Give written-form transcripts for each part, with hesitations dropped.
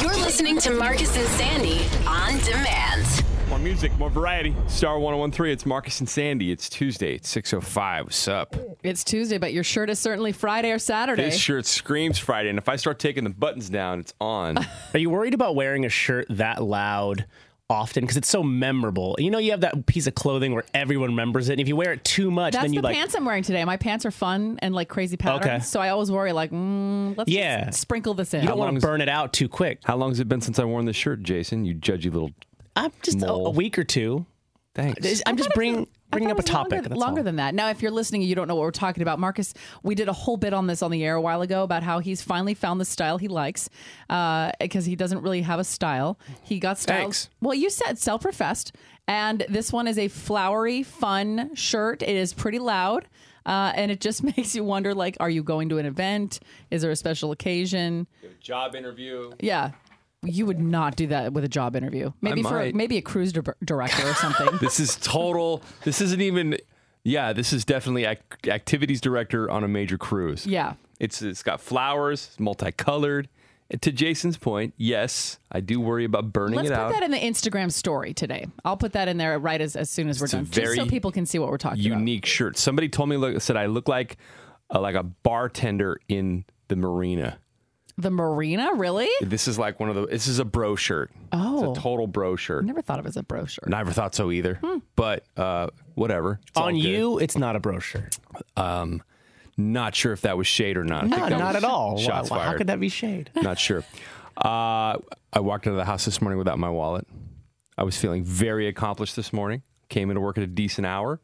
You're listening to Marcus and Sandy on demand. More music, more variety. Star 101.3. It's Marcus and Sandy. It's Tuesday. It's 6:05. What's up? It's Tuesday, but your shirt is certainly Friday or Saturday. This shirt screams Friday, and if I start taking the buttons down, it's on. Are you worried about wearing a shirt that loud often? Because it's so memorable. You know, you have that piece of clothing where everyone remembers it, and if you wear it too much, that's then you like... That's the pants I'm wearing today. My pants are fun and like crazy patterns, okay. So I always worry like, let's just sprinkle this in. You don't want to burn it out too quick. How long has it been since I worn this shirt, Jason? You judgy little... I'm just a week or two. Thanks. I'm just bringing up a topic. Longer than that. Now, if you're listening and you don't know what we're talking about, Marcus, we did a whole bit on this on the air a while ago about how he's finally found the style he likes because he doesn't really have a style. He got styled. Thanks. Well, you said self-professed, and this one is a flowery, fun shirt. It is pretty loud, and it just makes you wonder, like, are you going to an event? Is there a special occasion? A job interview. Yeah. You would not do that with a job interview. Maybe a cruise director or something. This is definitely activities director on a major cruise. Yeah. It's got flowers, it's multicolored. And to Jason's point, yes, I do worry about burning it out. Let's put that in the Instagram story today. I'll put that in there right as soon as we're done, just so people can see what we're talking about. Unique shirt. Somebody told me, said I look like a bartender in the marina. The marina? Really? This is like this is a bro shirt. Oh. It's a total bro shirt. Never thought of it as a bro shirt. Never thought so either. But whatever. It's on you, it's not a bro shirt. Not sure if that was shade or not. No, not at all. Shots fired. How could that be shade? Not sure. I walked out of the house this morning without my wallet. I was feeling very accomplished this morning. Came into work at a decent hour.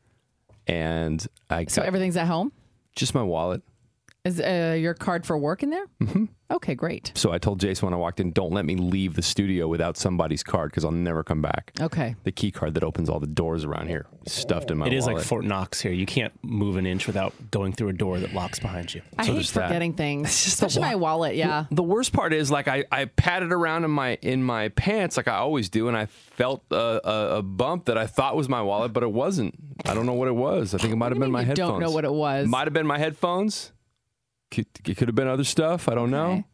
And so everything's at home? Just my wallet. Is your card for work in there? Mm-hmm. Okay, great. So I told Jason when I walked in, don't let me leave the studio without somebody's card because I'll never come back. Okay. The key card that opens all the doors around here is stuffed in my wallet. It is like Fort Knox here. You can't move an inch without going through a door that locks behind you. I hate forgetting things. Especially my wallet, yeah. The worst part is like I patted around in my pants like I always do, and I felt a bump that I thought was my wallet, but it wasn't. I don't know what it was. I think it might have been my headphones. You don't know what it was. Might have been my headphones. It could have been other stuff. I don't know.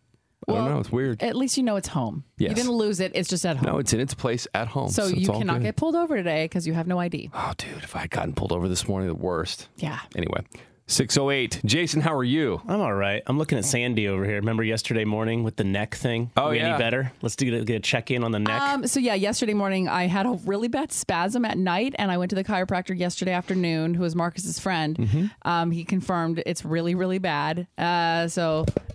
I don't know. It's weird. At least you know it's home. Yes. You didn't lose it. It's just at home. No, it's in its place at home. So you cannot get pulled over today because you have no ID. Oh, dude. If I had gotten pulled over this morning, the worst. Yeah. Anyway, 6:08. Jason, how are you? I'm all right. I'm looking at Sandy over here. Remember yesterday morning with the neck thing? Oh, yeah. Any better? Let's get a check-in on the neck. Yesterday morning, I had a really bad spasm at night, and I went to the chiropractor yesterday afternoon, who is Marcus's friend. Mm-hmm. He confirmed it's really, really bad.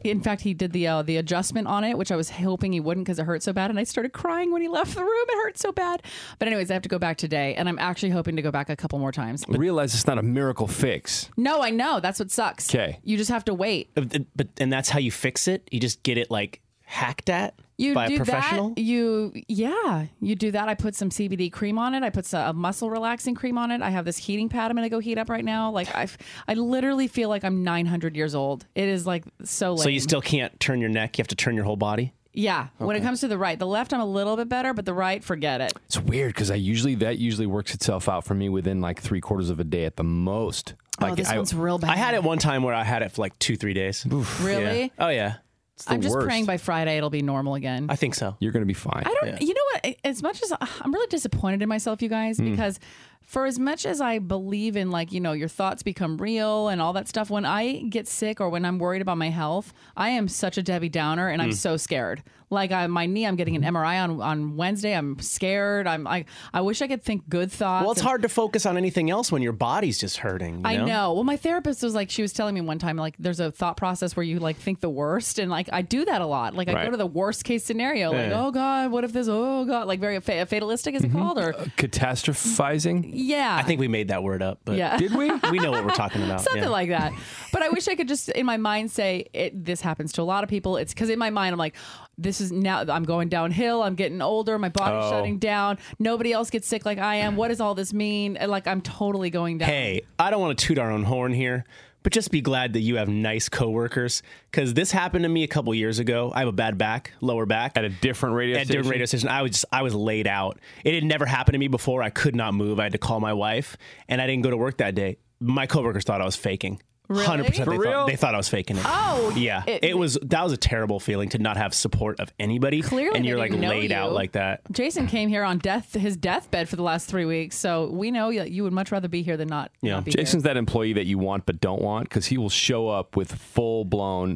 In fact, he did the adjustment on it, which I was hoping he wouldn't because it hurt so bad. And I started crying when he left the room. It hurt so bad. But anyways, I have to go back today. And I'm actually hoping to go back a couple more times. But realize it's not a miracle fix. No, I know. That's what sucks. Okay. You just have to wait. And that's how you fix it? You just get it like hacked at? By a professional? You do that. I put some CBD cream on it. I put a muscle relaxing cream on it. I have this heating pad I'm going to go heat up right now. Like I literally feel like I'm 900 years old. It is like so lame. So you still can't turn your neck? You have to turn your whole body? Yeah. Okay. When it comes to the right. The left, I'm a little bit better, but the right, forget it. It's weird because that usually works itself out for me within like 3/4 of a day at the most. Like, this one's real bad. I had it one time where I had it for like 2-3 days. Oof. Really? Yeah. Oh, yeah. I'm just praying by Friday it'll be normal again. I think so. You're going to be fine. You know what? As much as I'm really disappointed in myself, you guys, because for as much as I believe in like, you know, your thoughts become real and all that stuff, when I get sick or when I'm worried about my health, I am such a Debbie Downer and I'm so scared. Like my knee, I'm getting an MRI on Wednesday. I'm scared. I wish I could think good thoughts. Well, it's hard to focus on anything else when your body's just hurting. I know. Well, my therapist was like, she was telling me one time, like there's a thought process where you like think the worst. And like, I do that a lot. Like I go to the worst case scenario. Like, oh God, what if this? Oh God, like very fatalistic, is it called? Or catastrophizing? Yeah. I think we made that word up. But yeah. Did we? We know what we're talking about. Something like that. But I wish I could just, in my mind, say, this happens to a lot of people. It's because in my mind, I'm like, this is now, I'm going downhill. I'm getting older. My body's shutting down. Nobody else gets sick like I am. What does all this mean? And, like, I'm totally going down. Hey, I don't want to toot our own horn here, but just be glad that you have nice coworkers, because this happened to me a couple years ago. I have a bad back, lower back. At a different radio station? At a different radio station. I was laid out. It had never happened to me before. I could not move. I had to call my wife, and I didn't go to work that day. My coworkers thought I was faking. Really? 100%. They thought I was faking it. Oh. Yeah. That was a terrible feeling to not have support of anybody. Clearly, and you're like laid out like that. Jason came here on his deathbed for the last 3 weeks, so we know you would much rather be here than not. Yeah. Not be Jason's here. That employee that you want but don't want, because he will show up with full-blown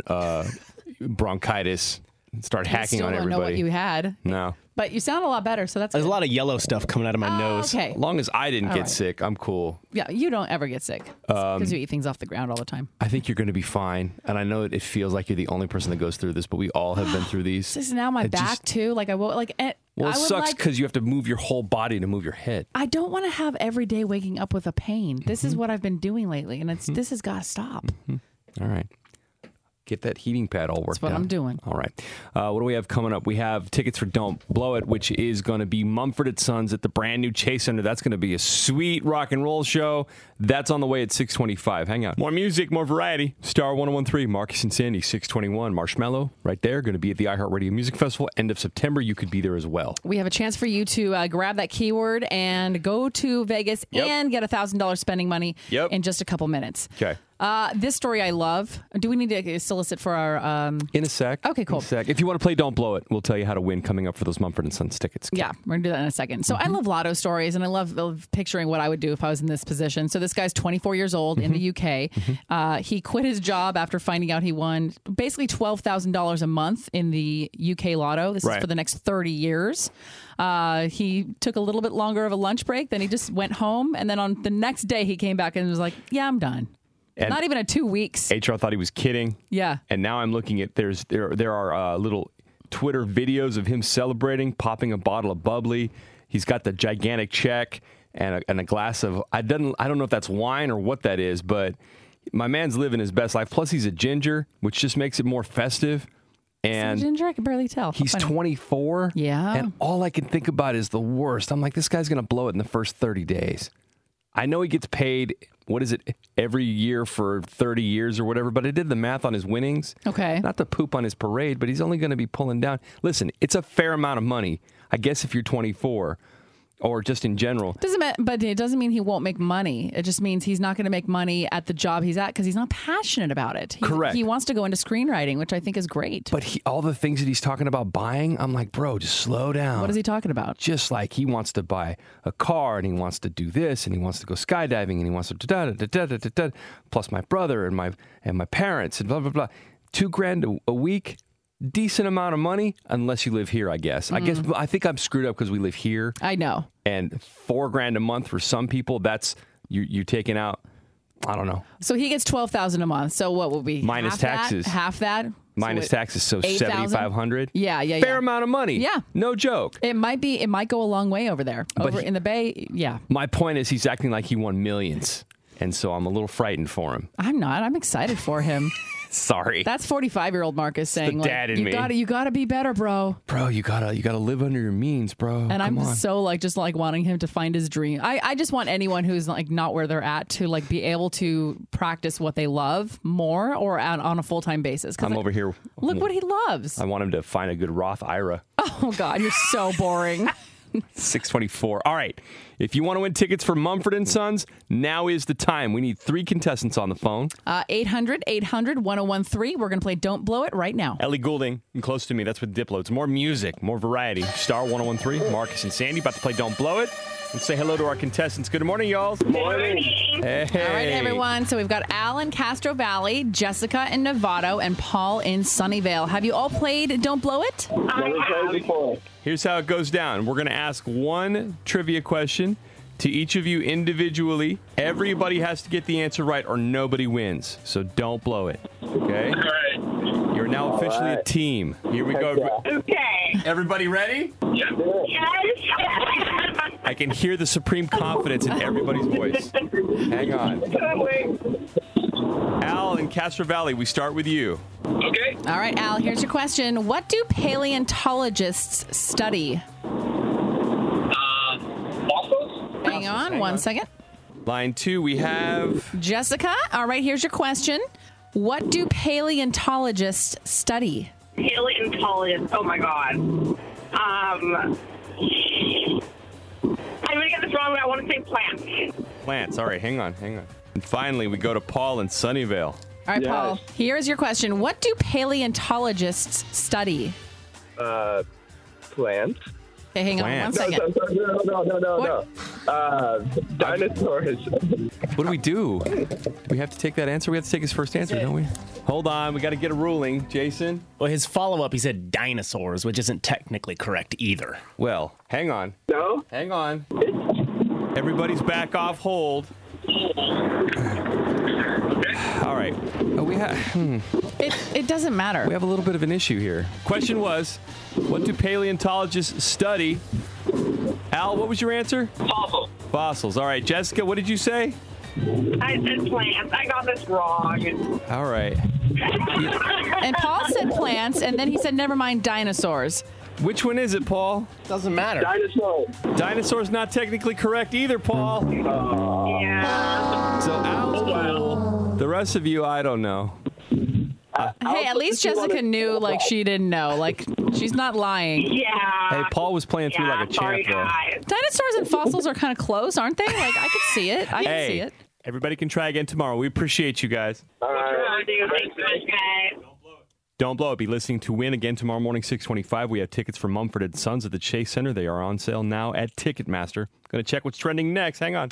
bronchitis and start hacking on everybody. I don't know what you had. No. But you sound a lot better, so that's There's good. A lot of yellow stuff coming out of my nose. Okay. As long as I didn't get sick, I'm cool. Yeah, you don't ever get sick because you eat things off the ground all the time. I think you're going to be fine, and I know that it feels like you're the only person that goes through this, but we all have been through these. This is now my back, too. Like, I won't, like... Well, it sucks because you have to move your whole body to move your head. I don't want to have every day waking up with a pain. This is what I've been doing lately, and this has got to stop. All right. Get that heating pad all worked out. That's what I'm doing. All right. What do we have coming up? We have tickets for Don't Blow It, which is going to be Mumford & Sons at the brand new Chase Center. That's going to be a sweet rock and roll show. That's on the way at 6:25. Hang on. More music, more variety. Star 101.3, Marcus and Sandy, 6:21. Marshmallow, right there. Going to be at the iHeartRadio Music Festival. End of September. You could be there as well. We have a chance for you to grab that keyword and go to Vegas and get $1,000 spending money in just a couple minutes. Okay. This story I love. Do we need to solicit for our... In a sec. Okay, cool. In a sec. If you want to play Don't Blow It, we'll tell you how to win coming up for those Mumford & Sons tickets. Okay. Yeah, we're going to do that in a second. So I love lotto stories, and I love picturing what I would do if I was in this position. So this guy's 24 years old in the UK. He quit his job after finding out he won basically $12,000 a month in the UK lotto. This is for the next 30 years. He took a little bit longer of a lunch break. Then he just went home. And then on the next day, he came back and was like, yeah, I'm done. And not even at 2 weeks. HR thought he was kidding. Yeah. And now I'm looking at there are little Twitter videos of him celebrating, popping a bottle of bubbly. He's got the gigantic check and a glass of I don't know if that's wine or what that is, but my man's living his best life. Plus he's a ginger, which just makes it more festive. And is he a ginger? I can barely tell. He's 24. Yeah. And all I can think about is the worst. I'm like, this guy's gonna blow it in the first 30 days. I know he gets paid, what is it, every year for 30 years or whatever, but I did the math on his winnings. Okay. Not to poop on his parade, but he's only going to be pulling down. Listen, it's a fair amount of money, I guess, if you're 24 or just in general. But it doesn't mean he won't make money. It just means he's not going to make money at the job he's at because he's not passionate about it. Correct. He wants to go into screenwriting, which I think is great. But all the things that he's talking about buying, I'm like, bro, just slow down. What is he talking about? Just like he wants to buy a car, and he wants to do this, and he wants to go skydiving, and he wants to da-da-da-da-da-da-da, plus my brother and my parents, and blah, blah, blah. $2,000 a week. Decent amount of money, unless you live here, I guess. I think I'm screwed up because we live here. I know. And $4,000 a month for some people, that's you're taking out, I don't know. So he gets $12,000 a month. So what would be minus taxes? Half that? Minus taxes, so $7,500. Yeah. Fair amount of money. Yeah. No joke. It might go a long way over there. In the Bay, yeah. My point is he's acting like he won millions, and so I'm a little frightened for him. I'm not. I'm excited for him. Sorry. That's 45-year-old Marcus saying, like, dad in me. You gotta be better, bro. Bro, you gotta live under your means, bro. And I'm so just wanting him to find his dream. I just want anyone who's like not where they're at to like be able to practice what they love more or on a full-time basis. I'm over here. Look what he loves. I want him to find a good Roth IRA. Oh God, you're so boring. 6:24. All right. If you want to win tickets for Mumford & Sons, now is the time. We need three contestants on the phone. 800-800-1013. We're going to play Don't Blow It right now. Ellie Goulding, Close to Me. That's with Diplo. It's more music, more variety. Star 101.3, Marcus and Sandy, about to play Don't Blow It. Let's say hello to our contestants. Good morning, y'all. Good morning. Hey. All right, everyone. So we've got Al in Castro Valley, Jessica in Novato, and Paul in Sunnyvale. Have you all played Don't Blow It? I have. Here's how it goes down. We're going to ask one trivia question to each of you individually. Everybody has to get the answer right or nobody wins. So don't blow it. Okay? All right. You're now officially a team. Here we go. Okay. Everybody ready? Yes. I can hear the supreme confidence in everybody's voice. Hang on. Al in Castro Valley, we start with you. Okay. All right, Al, here's your question. What do paleontologists study? Fossils. Hang on one second. Line two, we have... Jessica. All right, here's your question. What do paleontologists study? Paleontologists. Oh, my God. I'm going to get this wrong, but I want to say plants. Plants. All right, hang on. And finally, we go to Paul in Sunnyvale. All right, yes. Paul, here's your question. What do paleontologists study? Plants. Okay, hang on one second. No. Dinosaurs. What do we do? Do we have to take that answer? We have to take his first answer, don't we? Hold on. We got to get a ruling. Jason? Well, his follow-up, he said dinosaurs, which isn't technically correct either. Well, hang on. No? Hang on. Everybody's back off hold. All right. We have... It doesn't matter. We have a little bit of an issue here. Question was, what do paleontologists study? Al, what was your answer? Fossils. All right. Jessica, what did you say? I said plants. I got this wrong. All right. And Paul said plants, and then he said, never mind, dinosaurs. Which one is it, Paul? Doesn't matter. Dinosaurs. Dinosaurs not technically correct either, Paul. Yeah. So Al's cool. The rest of you, I don't know. Hey, at least Jessica knew, like, she didn't know. Like, she's not lying. Yeah. Hey, Paul was playing through like a champ, though. Dinosaurs and fossils are kind of close, aren't they? Like, I can see it. I can see it. Everybody can try again tomorrow. We appreciate you guys. All right. Thanks so much, guys. Don't blow it. Be listening to Win again tomorrow morning, 6:25. We have tickets for Mumford & Sons at the Chase Center. They are on sale now at Ticketmaster. Going to check what's trending next. Hang on.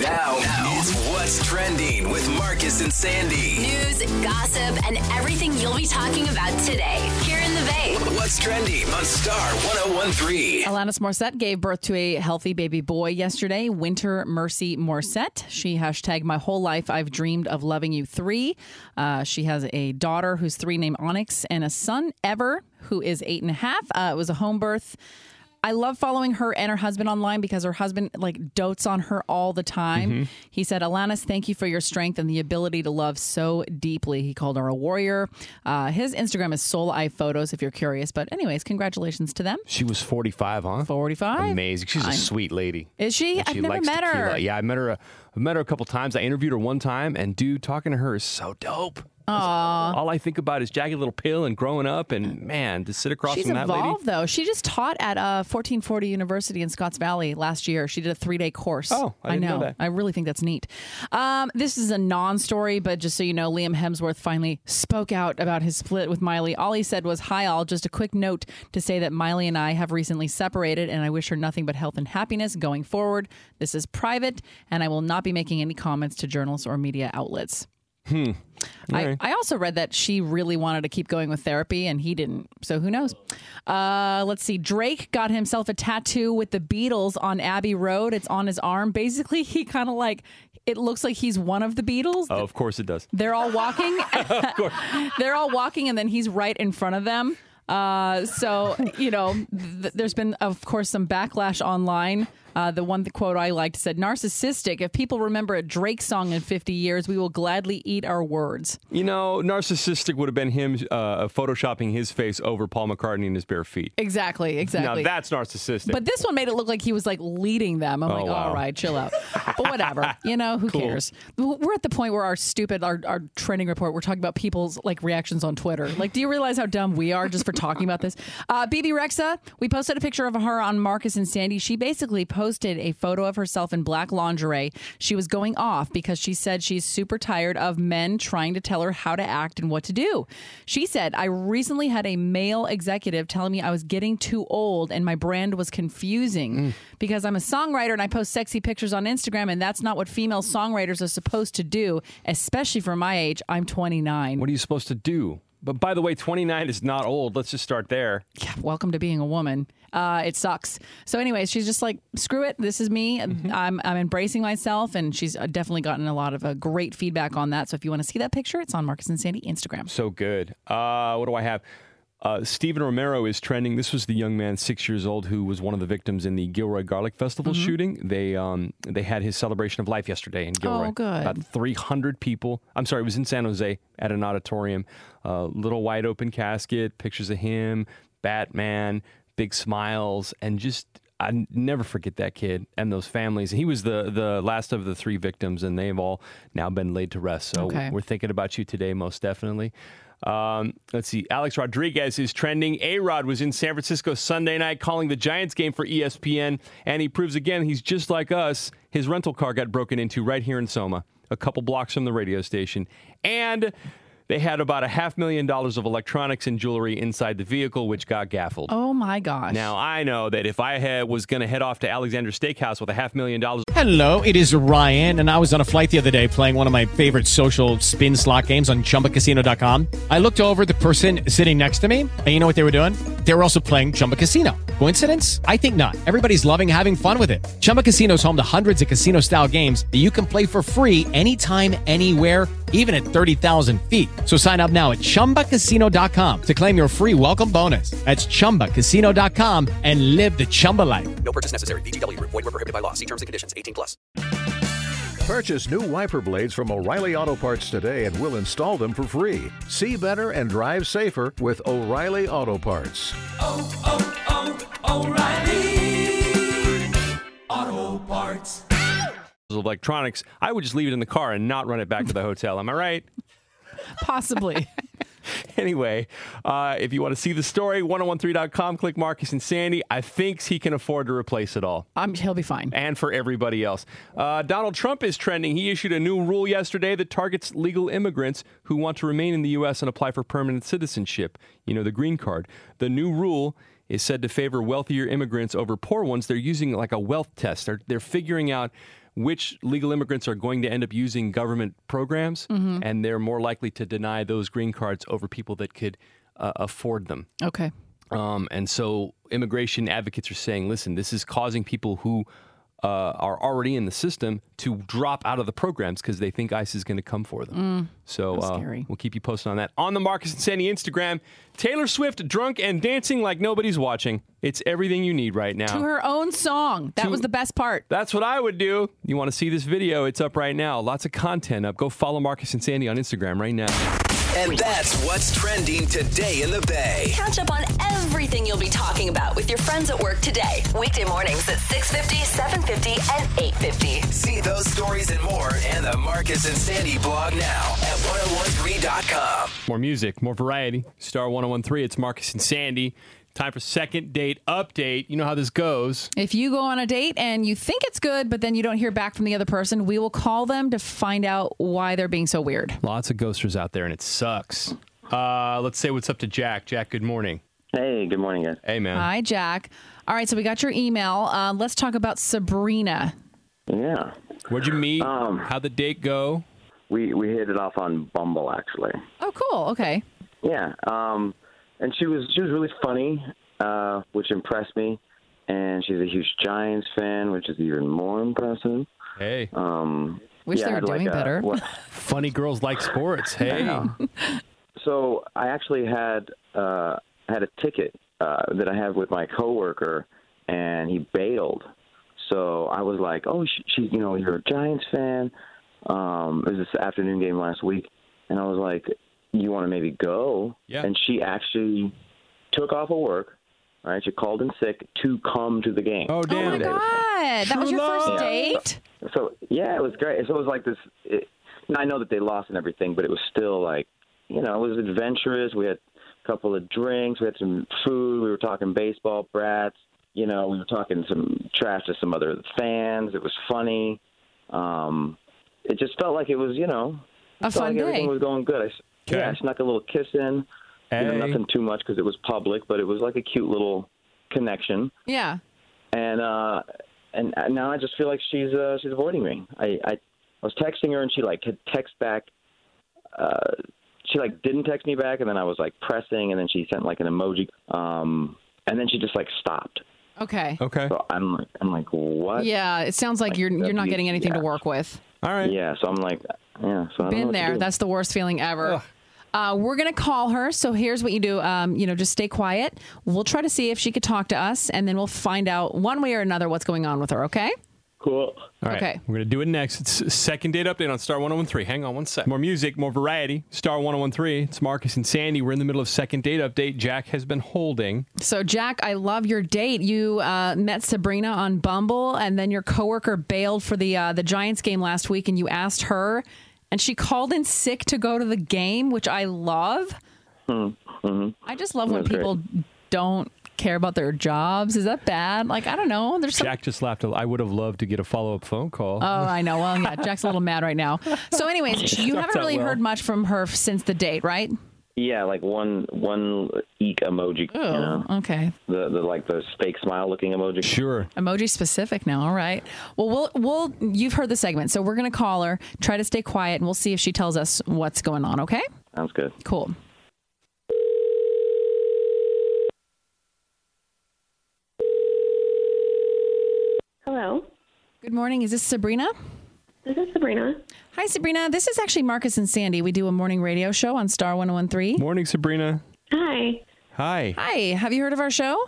Now is What's Trending with Marcus and Sandy. News, gossip, and everything you'll be talking about today here in the Bay. What's Trending on Star 101.3. Alanis Morissette gave birth to a healthy baby boy yesterday, Winter Mercy Morissette. She # my whole life I've dreamed of loving you 3. She has a daughter who's 3 named Onyx, and a son, Ever, who is 8.5. It was a home birth. I love following her and her husband online because her husband, like, dotes on her all the time. Mm-hmm. He said, Alanis, thank you for your strength and the ability to love so deeply. He called her a warrior. His Instagram is Soul Eye Photos, if you're curious. But anyways, congratulations to them. She was 45, huh? 45. Amazing. She's a sweet lady. Is she? I've never met her. Yeah, I met her a couple times. I interviewed her one time. And, dude, talking to her is so dope. Aww. All I think about is Jagged Little Pill and growing up, and man, to sit across from that lady. She's evolved, though. She just taught at 1440 University in Scotts Valley last year. She did a 3-day course. Oh, I know that. I really think that's neat. This is a non-story, but just so you know, Liam Hemsworth finally spoke out about his split with Miley. All he said was, "Hi all, just a quick note to say that Miley and I have recently separated, and I wish her nothing but health and happiness going forward. This is private, and I will not be making any comments to journalists or media outlets." Hmm. Right. I also read that she really wanted to keep going with therapy, and he didn't. So who knows? Let's see. Drake got himself a tattoo with the Beatles on Abbey Road. It's on his arm. Basically, he kind of like... It looks like he's one of the Beatles. Oh, of course it does. They're all walking. Of course. They're all walking, and then he's right in front of them. So, you know, there's been, of course, some backlash online. The quote I liked said, narcissistic. If people remember a Drake song in 50 years, we will gladly eat our words. You know, narcissistic would have been him photoshopping his face over Paul McCartney and his bare feet. Exactly. Now that's narcissistic. But this one made it look like he was like leading them. I'm all right, chill out. But whatever. You know, who cares? We're at the point where our trending report, we're talking about people's like reactions on Twitter. Like, do you realize how dumb we are just for talking about this? Bebe Rexha, we posted a picture of her on Marcus and Sandy. She basically posted a photo of herself in black lingerie. She was going off because she said she's super tired of men trying to tell her how to act and what to do. She said, I recently had a male executive telling me I was getting too old and my brand was confusing because I'm a songwriter and I post sexy pictures on Instagram, and that's not what female songwriters are supposed to do, especially for my age. I'm 29. What are you supposed to do? But by the way, 29 is not old. Let's just start there. Yeah, welcome to being a woman. It sucks. So anyways, she's just like, screw it. This is me. Mm-hmm. I'm embracing myself. And she's definitely gotten a lot of great feedback on that. So if you want to see that picture, it's on Marcus and Sandy Instagram. So good. What do I have? Stephen Romero is trending. This was the young man, 6 years old, who was one of the victims in the Gilroy Garlic Festival shooting. They had his celebration of life yesterday in Gilroy. Oh, good. About 300 people. I'm sorry, it was in San Jose at an auditorium. Little wide open casket, pictures of him, Batman, big smiles, and just, I never forget that kid and those families. He was the last of the three victims, and they've all now been laid to rest. So we're thinking about you today, most definitely. Let's see. Alex Rodriguez is trending. A-Rod was in San Francisco Sunday night calling the Giants game for ESPN, and he proves again he's just like us. His rental car got broken into right here in Soma, a couple blocks from the radio station. And they had about $500,000 of electronics and jewelry inside the vehicle, which got gaffled. Oh, my gosh. Now, I know that if I was going to head off to Alexander's Steakhouse with $500,000... Hello, it is Ryan, and I was on a flight the other day playing one of my favorite social spin slot games on ChumbaCasino.com. I looked over at the person sitting next to me, and you know what they were doing? They were also playing Chumba Casino. Coincidence? I think not. Everybody's loving having fun with it. Chumba Casino is home to hundreds of casino-style games that you can play for free anytime, anywhere, even at 30,000 feet. So sign up now at ChumbaCasino.com to claim your free welcome bonus. That's ChumbaCasino.com and live the Chumba life. No purchase necessary. VGW. Void where prohibited by law. See terms and conditions. 18+. Purchase new wiper blades from O'Reilly Auto Parts today and we'll install them for free. See better and drive safer with O'Reilly Auto Parts. Oh, oh, oh, O'Reilly Auto Parts. Electronics, I would just leave it in the car and not run it back to the hotel. Am I right? Possibly. Anyway, if you want to see the story, 1013.com, click Marcus and Sandy. I think he can afford to replace it all. He'll be fine. And for everybody else. Donald Trump is trending. He issued a new rule yesterday that targets legal immigrants who want to remain in the U.S. and apply for permanent citizenship, you know, the green card. The new rule is said to favor wealthier immigrants over poor ones. They're using like a wealth test. They're figuring out which legal immigrants are going to end up using government programs, and they're more likely to deny those green cards over people that could afford them. Okay. And so immigration advocates are saying, listen, this is causing people who are already in the system to drop out of the programs because they think ICE is going to come for them. So we'll keep you posted on that. On the Marcus and Sandy Instagram, Taylor Swift drunk and dancing like nobody's watching. It's everything you need right now. To her own song. That was the best part. That's what I would do. You want to see this video? It's up right now. Lots of content up. Go follow Marcus and Sandy on Instagram right now. And that's what's trending today in the Bay. Catch up on everything you'll be talking about with your friends at work today. Weekday mornings at 6:50, 7:50, and 8:50. See those stories and more in the Marcus and Sandy blog now at 1013.com. More music, more variety. Star 101.3, it's Marcus and Sandy. Time for second date update. You know how this goes. If you go on a date and you think it's good, but then you don't hear back from the other person, we will call them to find out why they're being so weird. Lots of ghosters out there, and it sucks. Let's say what's up to Jack. Jack, good morning. Hey, good morning, guys. Hey, man. Hi, Jack. All right, so we got your email. Let's talk about Sabrina. Yeah. Where'd you meet? How'd the date go? We hit it off on Bumble, actually. Oh, cool. Okay. Yeah. And she was really funny, which impressed me. And she's a huge Giants fan, which is even more impressive. Hey. Wish they were doing better. Funny girls like sports. Hey. So I actually had a ticket that I have with my coworker, and he bailed. So I was like, oh, you're a Giants fan. It was this afternoon game last week. And I was like, you want to maybe go? Yeah. And she actually took off of work. Right? She called in sick to come to the game. Oh, damn. Oh, my God. That was your first date? So, it was great. So it was like this. I know that they lost and everything, but it was still like, it was adventurous. We had a couple of drinks. We had some food. We were talking baseball, brats. We were talking some trash to some other fans. It was funny. It just felt like it was, a fun day. Everything was going good. I snuck a little kiss in. Hey. Nothing too much because it was public, but it was like a cute little connection. Yeah. And now I just feel like she's avoiding me. I was texting her and she like had text back. She like didn't text me back, and then I was like pressing, and then she sent like an emoji, and then she just like stopped. Okay. Okay. So I'm like, what? Yeah, it sounds like you're not getting anything to work with. All right. Yeah. So I'm like, yeah. So been there. That's the worst feeling ever. Ugh. We're going to call her. So here's what you do. Just stay quiet. We'll try to see if she could talk to us, and then we'll find out one way or another what's going on with her, okay? Cool. All right. Okay. We're going to do it next. It's second date update on Star 101.3. Hang on one sec. More music, more variety. Star 101.3. It's Marcus and Sandy. We're in the middle of second date update. Jack has been holding. So, Jack, I love your date. You met Sabrina on Bumble, and then your coworker bailed for the Giants game last week, and you asked her, and she called in sick to go to the game, which I love. Mm-hmm. I just love when people don't care about their jobs. Is that bad? Like, I don't know. Jack just laughed. I would have loved to get a follow-up phone call. Oh, I know. Well, yeah, Jack's a little mad right now. So anyways, you haven't really heard much from her since the date, right? Yeah, like one eek emoji. Oh, you know? Okay. The like the fake smile looking emoji. Sure. Emoji specific now. All right. Well, we'll you've heard the segment, so we're gonna call her. Try to stay quiet, and we'll see if she tells us what's going on. Okay. Sounds good. Cool. Hello. Good morning. Is this Sabrina? This is Sabrina. Hi, Sabrina. This is actually Marcus and Sandy. We do a morning radio show on Star 101.3. Morning, Sabrina. Hi. Hi. Hi. Have you heard of our show?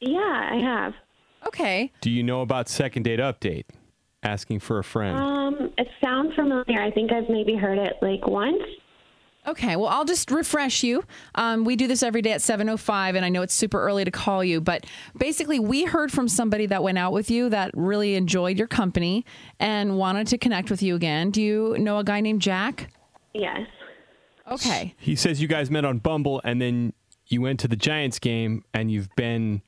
Yeah, I have. Okay. Do you know about Second Date Update? Asking for a friend. It sounds familiar. I think I've maybe heard it like once. Okay, well, I'll just refresh you. We do this every day at 7:05, and I know it's super early to call you, but basically we heard from somebody that went out with you that really enjoyed your company and wanted to connect with you again. Do you know a guy named Jack? Yes. Okay. He says you guys met on Bumble, and then you went to the Giants game, and you've been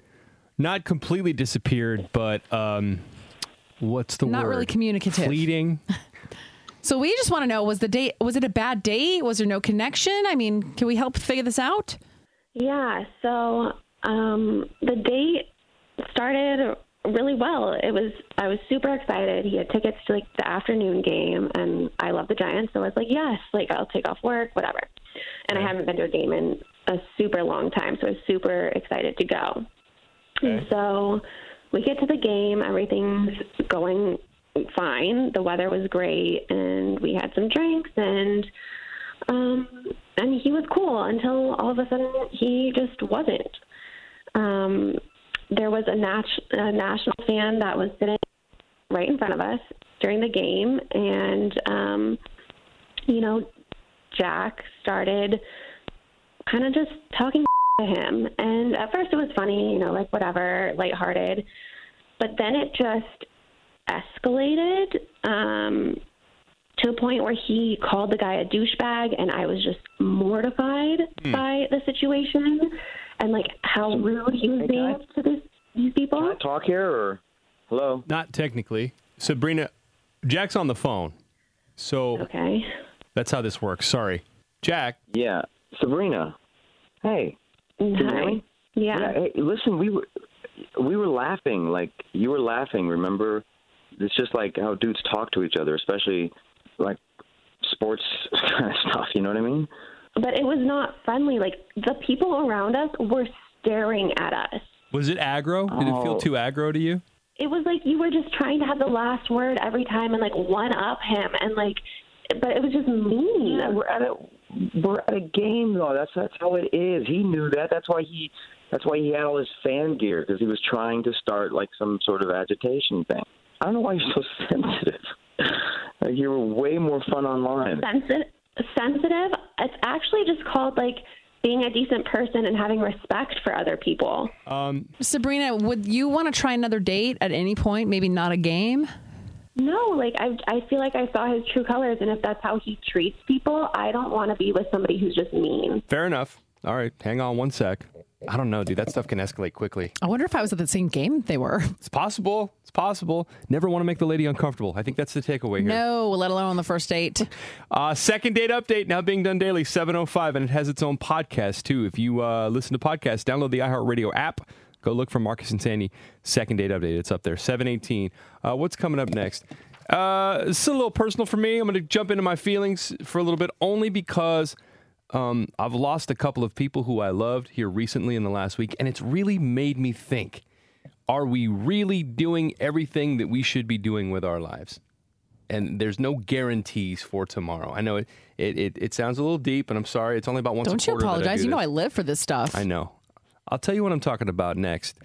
not completely disappeared, but what's the word? Not really communicative. Fleeting. So we just want to know, was it a bad date? Was there no connection? I mean, can we help figure this out? Yeah, so the date started really well. I was super excited. He had tickets to like the afternoon game, and I love the Giants, so I was like, yes, like I'll take off work, whatever. And I haven't been to a game in a super long time, so I was super excited to go. Okay. So we get to the game, everything's going fine. The weather was great, and we had some drinks, and he was cool until all of a sudden he just wasn't. There was a national fan that was sitting right in front of us during the game, and Jack started kind of just talking to him, and at first it was funny, like whatever, lighthearted, but then it just escalated to a point where he called the guy a douchebag, and I was just mortified by the situation and like how rude he was being to these people. Can I talk here or hello? Not technically. Sabrina, Jack's on the phone, so okay. That's how this works. Sorry, Jack. Yeah, Sabrina. Hey. Hi. Yeah. Hey, listen, we were laughing like you were laughing. Remember? It's just like how dudes talk to each other, especially like sports kind of stuff. You know what I mean? But it was not friendly. Like the people around us were staring at us. Was it aggro? Did it feel too aggro to you? It was like you were just trying to have the last word every time and like one up him and like. But it was just mean. Yeah, we're at a game though. That's how it is. He knew that. That's why he had all his fan gear, because he was trying to start like some sort of agitation thing. I don't know why you're so sensitive. Like, you were way more fun online. Sensitive? It's actually just called, like, being a decent person and having respect for other people. Sabrina, would you want to try another date at any point? Maybe not a game? No, like, I feel like I saw his true colors, and if that's how he treats people, I don't want to be with somebody who's just mean. Fair enough. All right, hang on one sec. I don't know, dude. That stuff can escalate quickly. I wonder if I was at the same game they were. It's possible. It's possible. Never want to make the lady uncomfortable. I think that's the takeaway here. No, let alone on the first date. Second Date Update, now being done daily, 7:05, and it has its own podcast, too. If you listen to podcasts, download the iHeartRadio app. Go look for Marcus and Sandy, Second Date Update. It's up there, 7:18. What's coming up next? This is a little personal for me. I'm going to jump into my feelings for a little bit, only because I've lost a couple of people who I loved here recently in the last week, and it's really made me think, are we really doing everything that we should be doing with our lives? and there's no guarantees for tomorrow. I know it sounds a little deep, and I'm sorry. It's only about once a quarter. Don't you apologize. You know I live for this stuff. I know. I'll tell you what I'm talking about next.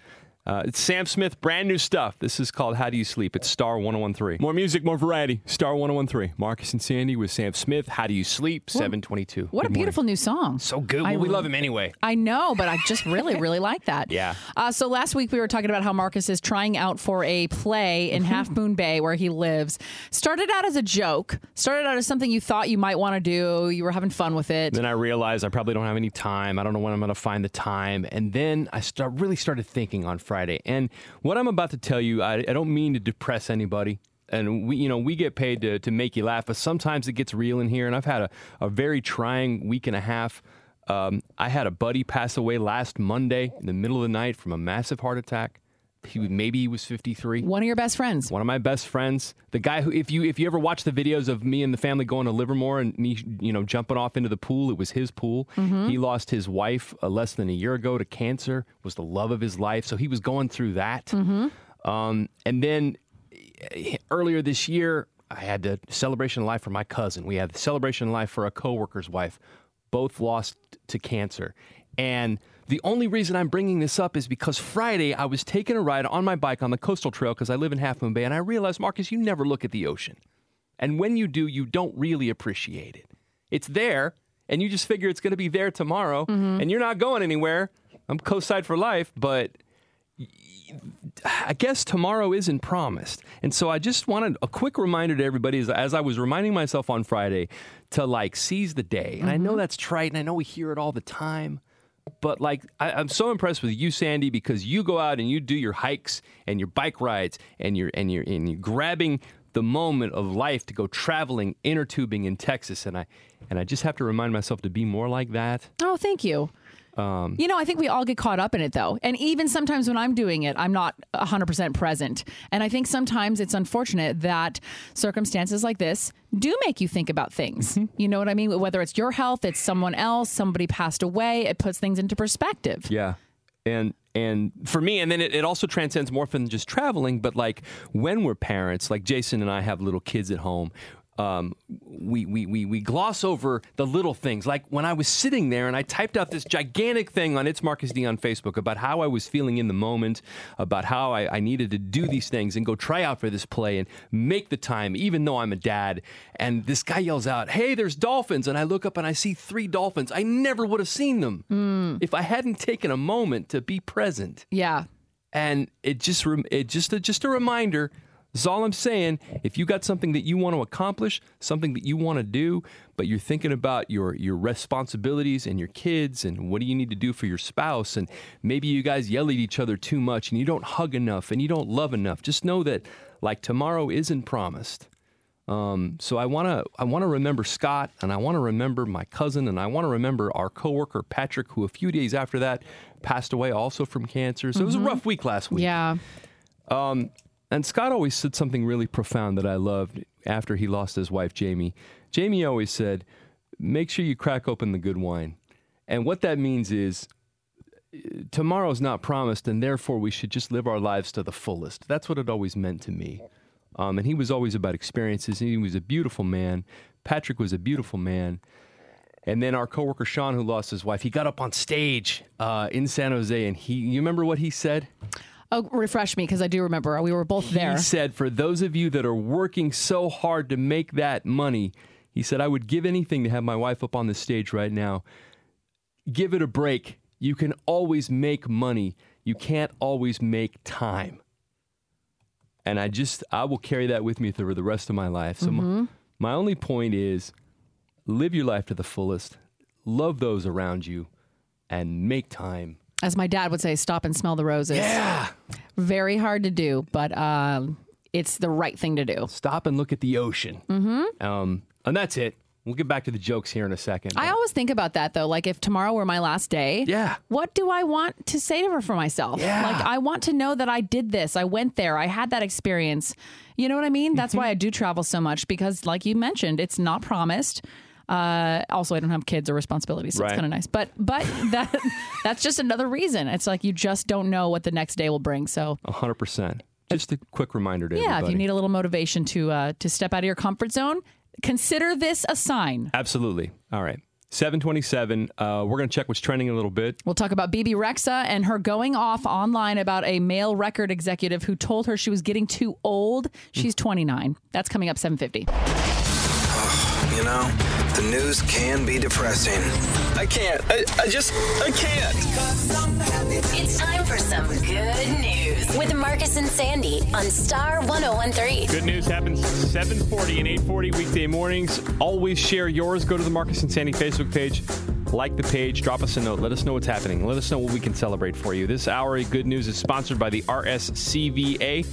It's Sam Smith, brand new stuff. This is called How Do You Sleep? It's Star 101.3. More music, more variety. Star 101.3. Marcus and Sandy with Sam Smith. How do you sleep? 722. What a beautiful new song. So good. Well, we love him anyway. I know, but I just really, really like that. Yeah. So last week we were talking about how Marcus is trying out for a play in Half Moon Bay where he lives. Started out as a joke. Started out as something you thought you might want to do. You were having fun with it. Then I realized I probably don't have any time. I don't know when I'm going to find the time. And then I really started thinking on Friday. And what I'm about to tell you, I don't mean to depress anybody. And we get paid to make you laugh, but sometimes it gets real in here. And I've had a very trying week and a half. I had a buddy pass away last Monday in the middle of the night from a massive heart attack. Maybe he was 53. One of your best friends. One of my best friends. The guy who, if you ever watch the videos of me and the family going to Livermore and me, jumping off into the pool, it was his pool. Mm-hmm. He lost his wife less than a year ago to cancer, was the love of his life. So he was going through that. Mm-hmm. And then earlier this year, I had the celebration of life for my cousin. We had the celebration of life for a coworker's wife. Both lost to cancer. And the only reason I'm bringing this up is because Friday I was taking a ride on my bike on the coastal trail because I live in Half Moon Bay, and I realized, Marcus, you never look at the ocean. And when you do, you don't really appreciate it. It's there, and you just figure it's going to be there tomorrow, and you're not going anywhere. I'm coastside for life, but I guess tomorrow isn't promised. And so I just wanted a quick reminder to everybody as I was reminding myself on Friday to, seize the day. And I know that's trite, and I know we hear it all the time. But, I'm so impressed with you, Sandy, because you go out and you do your hikes and your bike rides and you're grabbing the moment of life to go traveling, inner tubing in Texas. And I just have to remind myself to be more like that. Oh, thank you. I think we all get caught up in it, though. And even sometimes when I'm doing it, I'm not 100% present. And I think sometimes it's unfortunate that circumstances like this do make you think about things. Mm-hmm. You know what I mean? Whether it's your health, it's someone else, somebody passed away, it puts things into perspective. Yeah. And for me, and then it also transcends more than just traveling, but when we're parents, Jason and I have little kids at home, we gloss over the little things. Like when I was sitting there and I typed out this gigantic thing on It's Marcus D on Facebook about how I was feeling in the moment, about how I needed to do these things and go try out for this play and make the time, even though I'm a dad. And this guy yells out, "Hey, there's dolphins." And I look up and I see 3 dolphins. I never would have seen them if I hadn't taken a moment to be present. Yeah. And it just a reminder. That's all I'm saying. If you got something that you want to accomplish, something that you want to do, but you're thinking about your responsibilities and your kids and what do you need to do for your spouse, and maybe you guys yell at each other too much and you don't hug enough and you don't love enough, just know that tomorrow isn't promised. So I want to remember Scott, and I want to remember my cousin, and I want to remember our coworker Patrick, who a few days after that passed away also from cancer. So it was a rough week last week. Yeah. And Scott always said something really profound that I loved after he lost his wife, Jamie. Jamie always said, make sure you crack open the good wine. And what that means is tomorrow's not promised, and therefore we should just live our lives to the fullest. That's what it always meant to me. And he was always about experiences. He was a beautiful man. Patrick was a beautiful man. And then our coworker, Sean, who lost his wife, he got up on stage in San Jose, and you remember what he said? Oh, refresh me, because I do remember. We were both there. He said, for those of you that are working so hard to make that money, he said, I would give anything to have my wife up on the stage right now. Give it a break. You can always make money. You can't always make time. And I will carry that with me through the rest of my life. So my only point is, live your life to the fullest. Love those around you and make time. As my dad would say, stop and smell the roses. Yeah. Very hard to do, but it's the right thing to do. Stop and look at the ocean. Mm-hmm. And that's it. We'll get back to the jokes here in a second. I always think about that, though. If tomorrow were my last day, what do I want to say for myself? Yeah. I want to know that I did this. I went there. I had that experience. You know what I mean? That's why I do travel so much, because like you mentioned, it's not promised. Also, I don't have kids or responsibilities, so it's kind of nice. But that's just another reason. It's you just don't know what the next day will bring. So 100%. Just a quick reminder to everybody. Yeah, if you need a little motivation to step out of your comfort zone, consider this a sign. Absolutely. All right. 727, we're going to check what's trending in a little bit. We'll talk about Bebe Rexha and her going off online about a male record executive who told her she was getting too old. She's 29. That's coming up 750. You know, the news can be depressing. I can't. I can't. It's time for some good news with Marcus and Sandy on Star 101.3. Good news happens 7:40 and 8:40 weekday mornings. Always share yours. Go to the Marcus and Sandy Facebook page. Like the page. Drop us a note. Let us know what's happening. Let us know what we can celebrate for you. This hour of good news is sponsored by the RSCVA.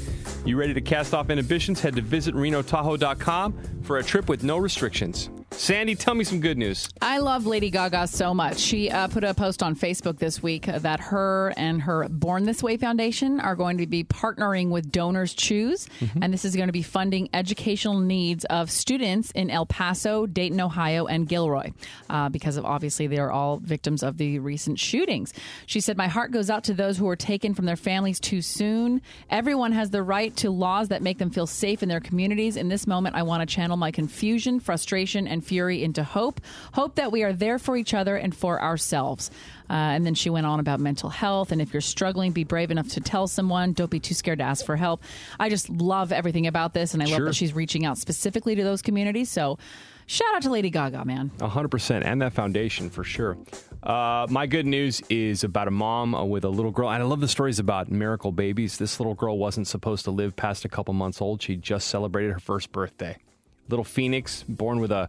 You ready to cast off inhibitions? Head to visitRenoTahoe.com for a trip with no restrictions. Sandy, tell me some good news. I love Lady Gaga so much. She put a post on Facebook this week that her and her Born This Way Foundation are going to be partnering with Donors Choose, and this is going to be funding educational needs of students in El Paso, Dayton, Ohio, and Gilroy, because of obviously they are all victims of the recent shootings. She said, "My heart goes out to those who were taken from their families too soon. Everyone has the right to laws that make them feel safe in their communities. In this moment, I want to channel my confusion, frustration, and fury into hope. Hope that we are there for each other and for ourselves." And then she went on about mental health. And if you're struggling, be brave enough to tell someone. Don't be too scared to ask for help. I just love everything about this. And I love that she's reaching out specifically to those communities. So shout out to Lady Gaga, man. 100%. And that foundation for sure. My good news is about a mom with a little girl. And I love the stories about miracle babies. This little girl wasn't supposed to live past a couple months old. She just celebrated her first birthday. Little Phoenix, born with a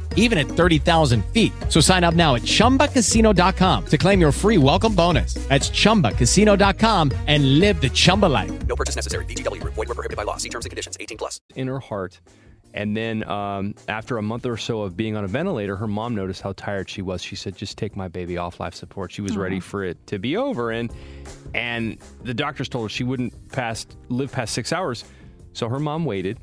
even at 30,000 feet. So sign up now at ChumbaCasino.com to claim your free welcome bonus. That's ChumbaCasino.com and live the Chumba life. No purchase necessary. VGW. Void where prohibited by law. See terms and conditions. 18+. In her heart. And then after a month or so of being on a ventilator, her mom noticed how tired she was. She said, "Just take my baby off life support." She was ready for it to be over. And the doctors told her she wouldn't live past 6 hours. So her mom waited.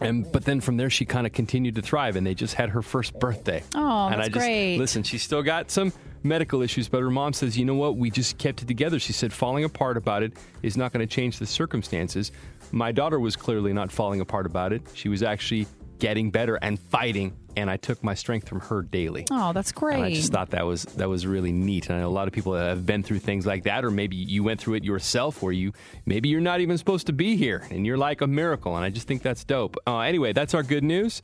But then from there, she kind of continued to thrive, and they just had her first birthday. Oh, that's great. Listen, she's still got some medical issues, but her mom says, "You know what? We just kept it together." She said, "Falling apart about it is not going to change the circumstances. My daughter was clearly not falling apart about it. She was actually getting better and fighting, and I took my strength from her daily." Oh, that's great. And I just thought that was really neat. And I know a lot of people have been through things like that, or maybe you went through it yourself, or maybe you're not even supposed to be here, and you're like a miracle, and I just think that's dope. Anyway, that's our good news.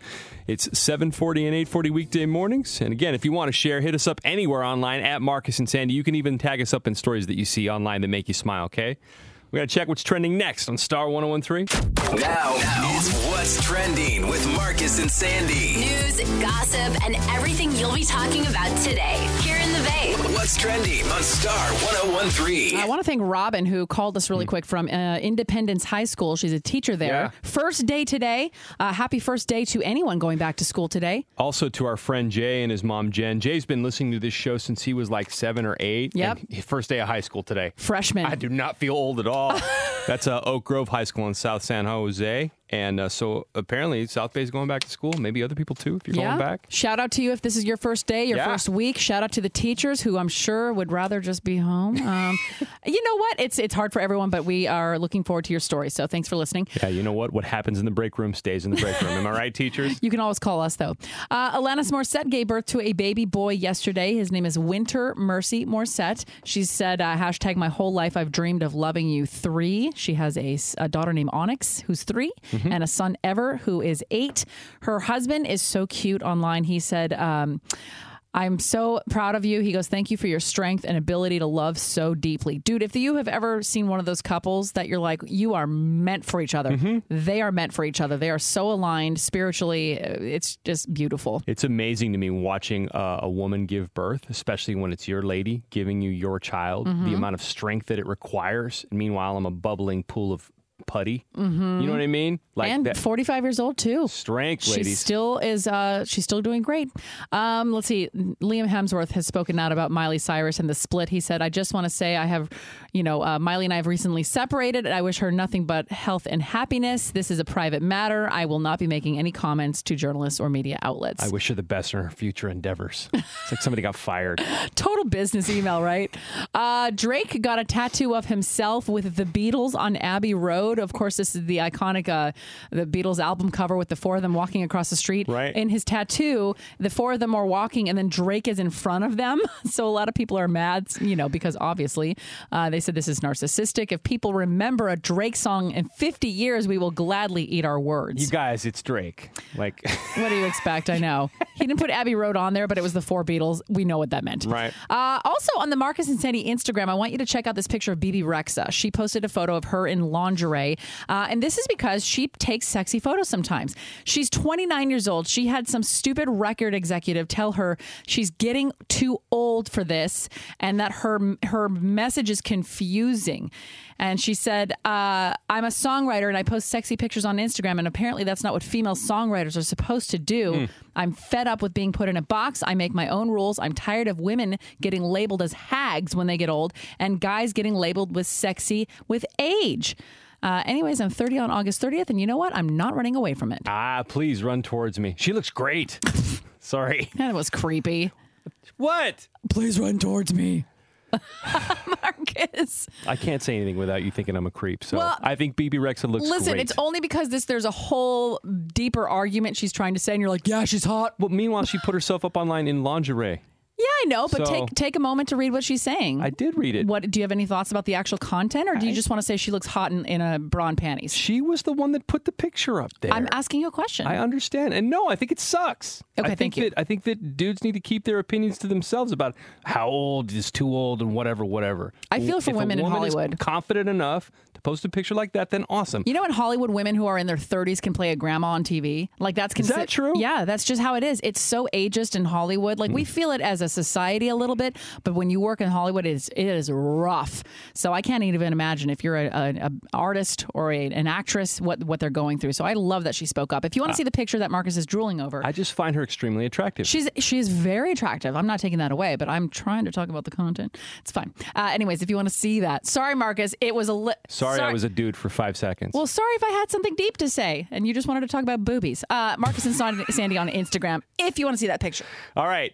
It's 7:40 and 8:40 weekday mornings. And again, if you want to share, hit us up anywhere online at Marcus and Sandy. You can even tag us up in stories that you see online that make you smile, okay? We're going to check what's trending next on Star 101.3. Now it's What's Trending with Marcus and Sandy. News, gossip, and everything you'll be talking about today here in the Bay. What's Trending on Star 101.3. I want to thank Robin, who called us really quick from Independence High School. She's a teacher there. Yeah. First day today. Happy first day to anyone going back to school today. Also to our friend Jay and his mom, Jen. Jay's been listening to this show since he was like 7 or 8. Yep. First day of high school today. Freshman. I do not feel old at all. That's Oak Grove High School in South San Jose. And so apparently South Bay's going back to school. Maybe other people too, if you're going back. Shout out to you if this is your first day, your first week. Shout out to the teachers who I'm sure would rather just be home. You know what? It's hard for everyone, but we are looking forward to your story. So thanks for listening. Yeah, you know what? What happens in the break room stays in the break room. Am I right, teachers? You can always call us, though. Alanis Morissette gave birth to a baby boy yesterday. His name is Winter Mercy Morissette. She said, hashtag my whole life I've dreamed of loving you 3. She has a daughter named Onyx, who's 3. And a son, Ever, who is 8. Her husband is so cute online. He said, I'm so proud of you. He goes, thank you for your strength and ability to love so deeply. Dude, if you have ever seen one of those couples that you're like, you are meant for each other. Mm-hmm. They are meant for each other. They are so aligned spiritually. It's just beautiful. It's amazing to me watching a woman give birth, especially when it's your lady giving you your child, the amount of strength that it requires. And meanwhile, I'm a bubbling pool of putty. Mm-hmm. You know what I mean? Like, and that 45 years old too. Strength, ladies. She still is. She's still doing great. Let's see. Liam Hemsworth has spoken out about Miley Cyrus and the split. He said, "I just want to say I have, Miley and I have recently separated. And I wish her nothing but health and happiness. This is a private matter. I will not be making any comments to journalists or media outlets. I wish her the best in her future endeavors." It's like somebody got fired. Total business email, right? Drake got a tattoo of himself with the Beatles on Abbey Road. Of course, this is the iconic the Beatles album cover with the four of them walking across the street. Right. In his tattoo, the four of them are walking, and then Drake is in front of them. So a lot of people are mad, because obviously they said this is narcissistic. If people remember a Drake song in 50 years, we will gladly eat our words. You guys, it's Drake. Like, what do you expect? I know. He didn't put Abbey Road on there, but it was the four Beatles. We know what that meant. Right. Also, on the Marcus and Sandy Instagram, I want you to check out this picture of Bebe Rexha. She posted a photo of her in lingerie. And this is because she takes sexy photos sometimes. She's 29 years old. She had some stupid record executive tell her she's getting too old for this and that her message is confusing. And she said, I'm a songwriter and I post sexy pictures on Instagram, and apparently that's not what female songwriters are supposed to do. I'm fed up with being put in a box. I make my own rules. I'm tired of women getting labeled as hags when they get old and guys getting labeled with sexy with age. Anyways, I'm 30 on August 30th, and you know what? I'm not running away from it. Ah, please run towards me. She looks great. Sorry. That was creepy. What? Please run towards me. Marcus. I can't say anything without you thinking I'm a creep. So I think Bebe Rexha looks great. Listen, it's only because there's a whole deeper argument she's trying to say, and you're like, yeah, she's hot. Well, meanwhile, she put herself up online in lingerie. Yeah, I know, but take a moment to read what she's saying. I did read it. What, do you have any thoughts about the actual content, or do you just want to say she looks hot in a bra and panties? She was the one that put the picture up there. I'm asking you a question. I understand. And no, I think it sucks. Okay, thank you. I think that dudes need to keep their opinions to themselves about how old is too old and whatever. I feel for women in Hollywood. If a woman is confident enough to post a picture like that, then awesome. You know, in Hollywood, women who are in their 30s can play a grandma on TV. Like, that's Is that true? Yeah, that's just how it is. It's so ageist in Hollywood. Like, we feel it as a society a little bit, but when you work in Hollywood, it is rough. So I can't even imagine if you're an artist or an actress what they're going through. So I love that she spoke up. If you want to see the picture that Marcus is drooling over, I just find her extremely attractive. She is very attractive. I'm not taking that away, but I'm trying to talk about the content. It's fine. Anyways, if you want to see that, sorry Marcus, it was a sorry I was a dude for 5 seconds. Well, sorry if I had something deep to say and you just wanted to talk about boobies. Marcus and Sandy on Instagram. If you want to see that picture. All right,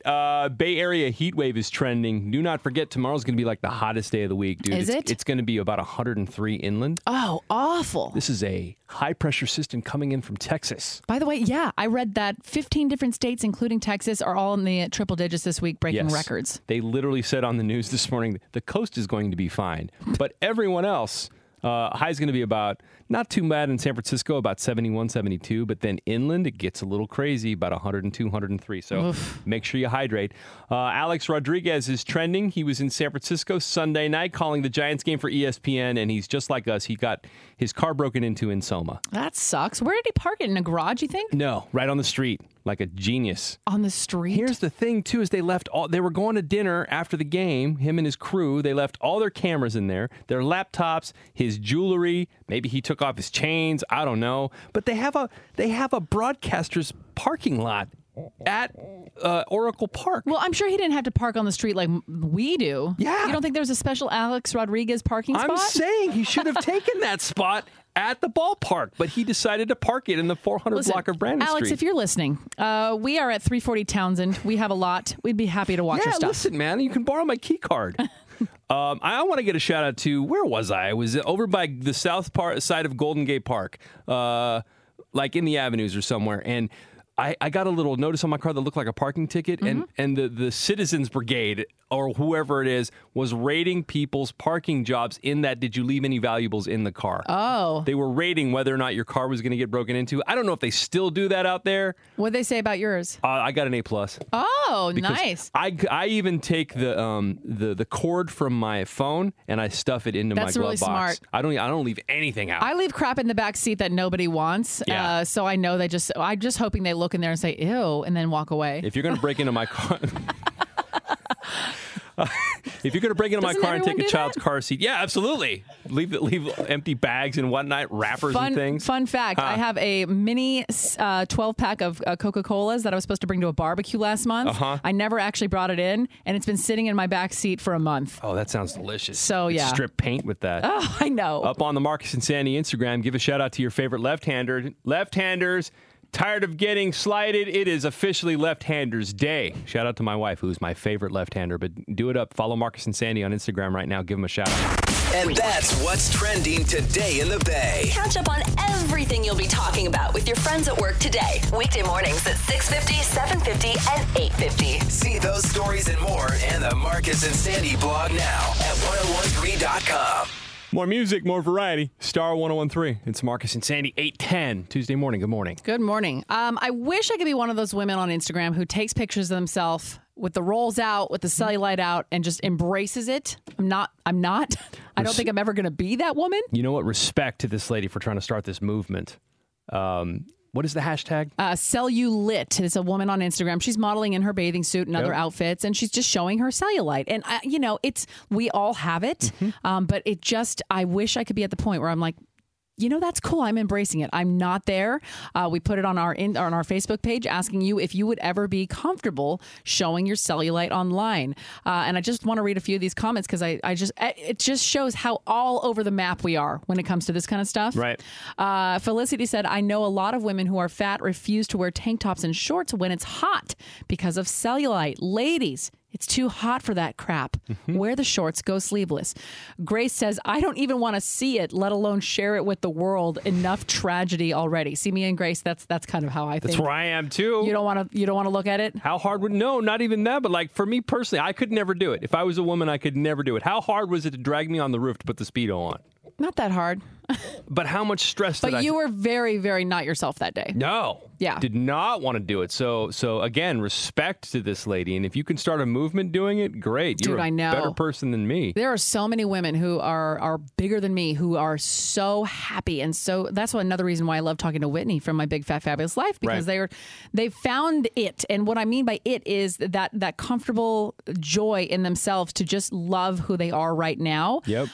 Bay Area heat wave is trending. Do not forget, tomorrow's going to be like the hottest day of the week, dude. Is it? It's going to be about 103 inland. Oh, awful. This is a high-pressure system coming in from Texas. By the way, yeah, I read that 15 different states, including Texas, are all in the triple digits this week, breaking records. They literally said on the news this morning, the coast is going to be fine. But everyone else, high's going to be about, not too bad in San Francisco, about 71, 72. But then inland, it gets a little crazy, about 102, 103. So make sure you hydrate. Alex Rodriguez is trending. He was in San Francisco Sunday night calling the Giants game for ESPN. And he's just like us. He got his car broken into in Soma. That sucks. Where did he park it? In a garage, you think? No, right on the street. Like a genius. On the street? Here's the thing, too, is they were going to dinner after the game, him and his crew. They left all their cameras in there, their laptops, his jewelry. Maybe he took off his chains. I don't know. But they have a broadcaster's parking lot at Oracle Park. Well, I'm sure he didn't have to park on the street like we do. Yeah. You don't think there was a special Alex Rodriguez parking spot? I'm saying he should have taken that spot at the ballpark, but he decided to park it in the 400 block of Brandon Street. Alex, if you're listening, we are at 340 Townsend. We have a lot. We'd be happy to watch your stuff. Yeah, listen, man, you can borrow my key card. I want to get a shout out to, where was I? I was over by the south side of Golden Gate Park, like in the avenues or somewhere, and I got a little notice on my car that looked like a parking ticket, and the Citizens Brigade, or whoever it is, was raiding people's parking jobs in that, did you leave any valuables in the car? Oh. They were raiding whether or not your car was going to get broken into. I don't know if they still do that out there. What'd they say about yours? I got an A+. Oh, nice. I even take the cord from my phone, and I stuff it into my glove box. That's really smart. I don't leave anything out. I leave crap in the back seat that nobody wants, so I know I'm just hoping they look in there and say, ew, and then walk away. If you're going to break into my car... If you're going to break into my car and take a child's car seat, yeah, absolutely. Leave empty bags and whatnot, wrappers and things. Fun fact, I have a mini 12-pack of Coca-Colas that I was supposed to bring to a barbecue last month. Uh-huh. I never actually brought it in, and it's been sitting in my back seat for a month. Oh, that sounds delicious. So, yeah. Strip paint with that. Oh, I know. Up on the Marcus and Sandy Instagram, give a shout-out to your favorite left-hander. Left-handers. Tired of getting slighted? It is officially Left-Handers Day. Shout out to my wife, who's my favorite left-hander. But do it up. Follow Marcus and Sandy on Instagram right now. Give them a shout out. And that's what's trending today in the Bay. Catch up on everything you'll be talking about with your friends at work today. Weekday mornings at 6:50, 7:50, and 8:50. See those stories and more in the Marcus and Sandy blog now at 1013.com. More music, more variety. Star 101.3. It's Marcus and Sandy, 8:10, Tuesday morning. Good morning. Good morning. I wish I could be one of those women on Instagram who takes pictures of themselves with the rolls out, with the cellulite out, and just embraces it. I'm not. I don't think I'm ever going to be that woman. You know what? Respect to this lady for trying to start this movement. What is the hashtag? Cellulit. It's a woman on Instagram. She's modeling in her bathing suit and other outfits, and she's just showing her cellulite. And, we all have it, but it just, I wish I could be at the point where I'm like, that's cool. I'm embracing it. I'm not there. We put it on our Facebook page asking you if you would ever be comfortable showing your cellulite online. And I just want to read a few of these comments because it just shows how all over the map we are when it comes to this kind of stuff. Right. Felicity said, I know a lot of women who are fat refuse to wear tank tops and shorts when it's hot because of cellulite. Ladies, it's too hot for that crap. Mm-hmm. Wear the shorts, go sleeveless. Grace says, I don't even want to see it, let alone share it with the world. Enough tragedy already. See, me and Grace, that's kind of how I think. That's where I am too. You don't want to look at it? How hard would not even that, but like for me personally, I could never do it. If I was a woman, I could never do it. How hard was it to drag me on the roof to put the Speedo on? Not that hard. But how much stress did I... But you were very, very not yourself that day. No. Yeah. Did not want to do it. So again, respect to this lady. And if you can start a movement doing it, great. Dude, I know. You're a better person than me. There are so many women who are bigger than me who are so happy. And so that's another reason why I love talking to Whitney from My Big Fat Fabulous Life, because they found it. And what I mean by it is that comfortable joy in themselves to just love who they are right now. Yep.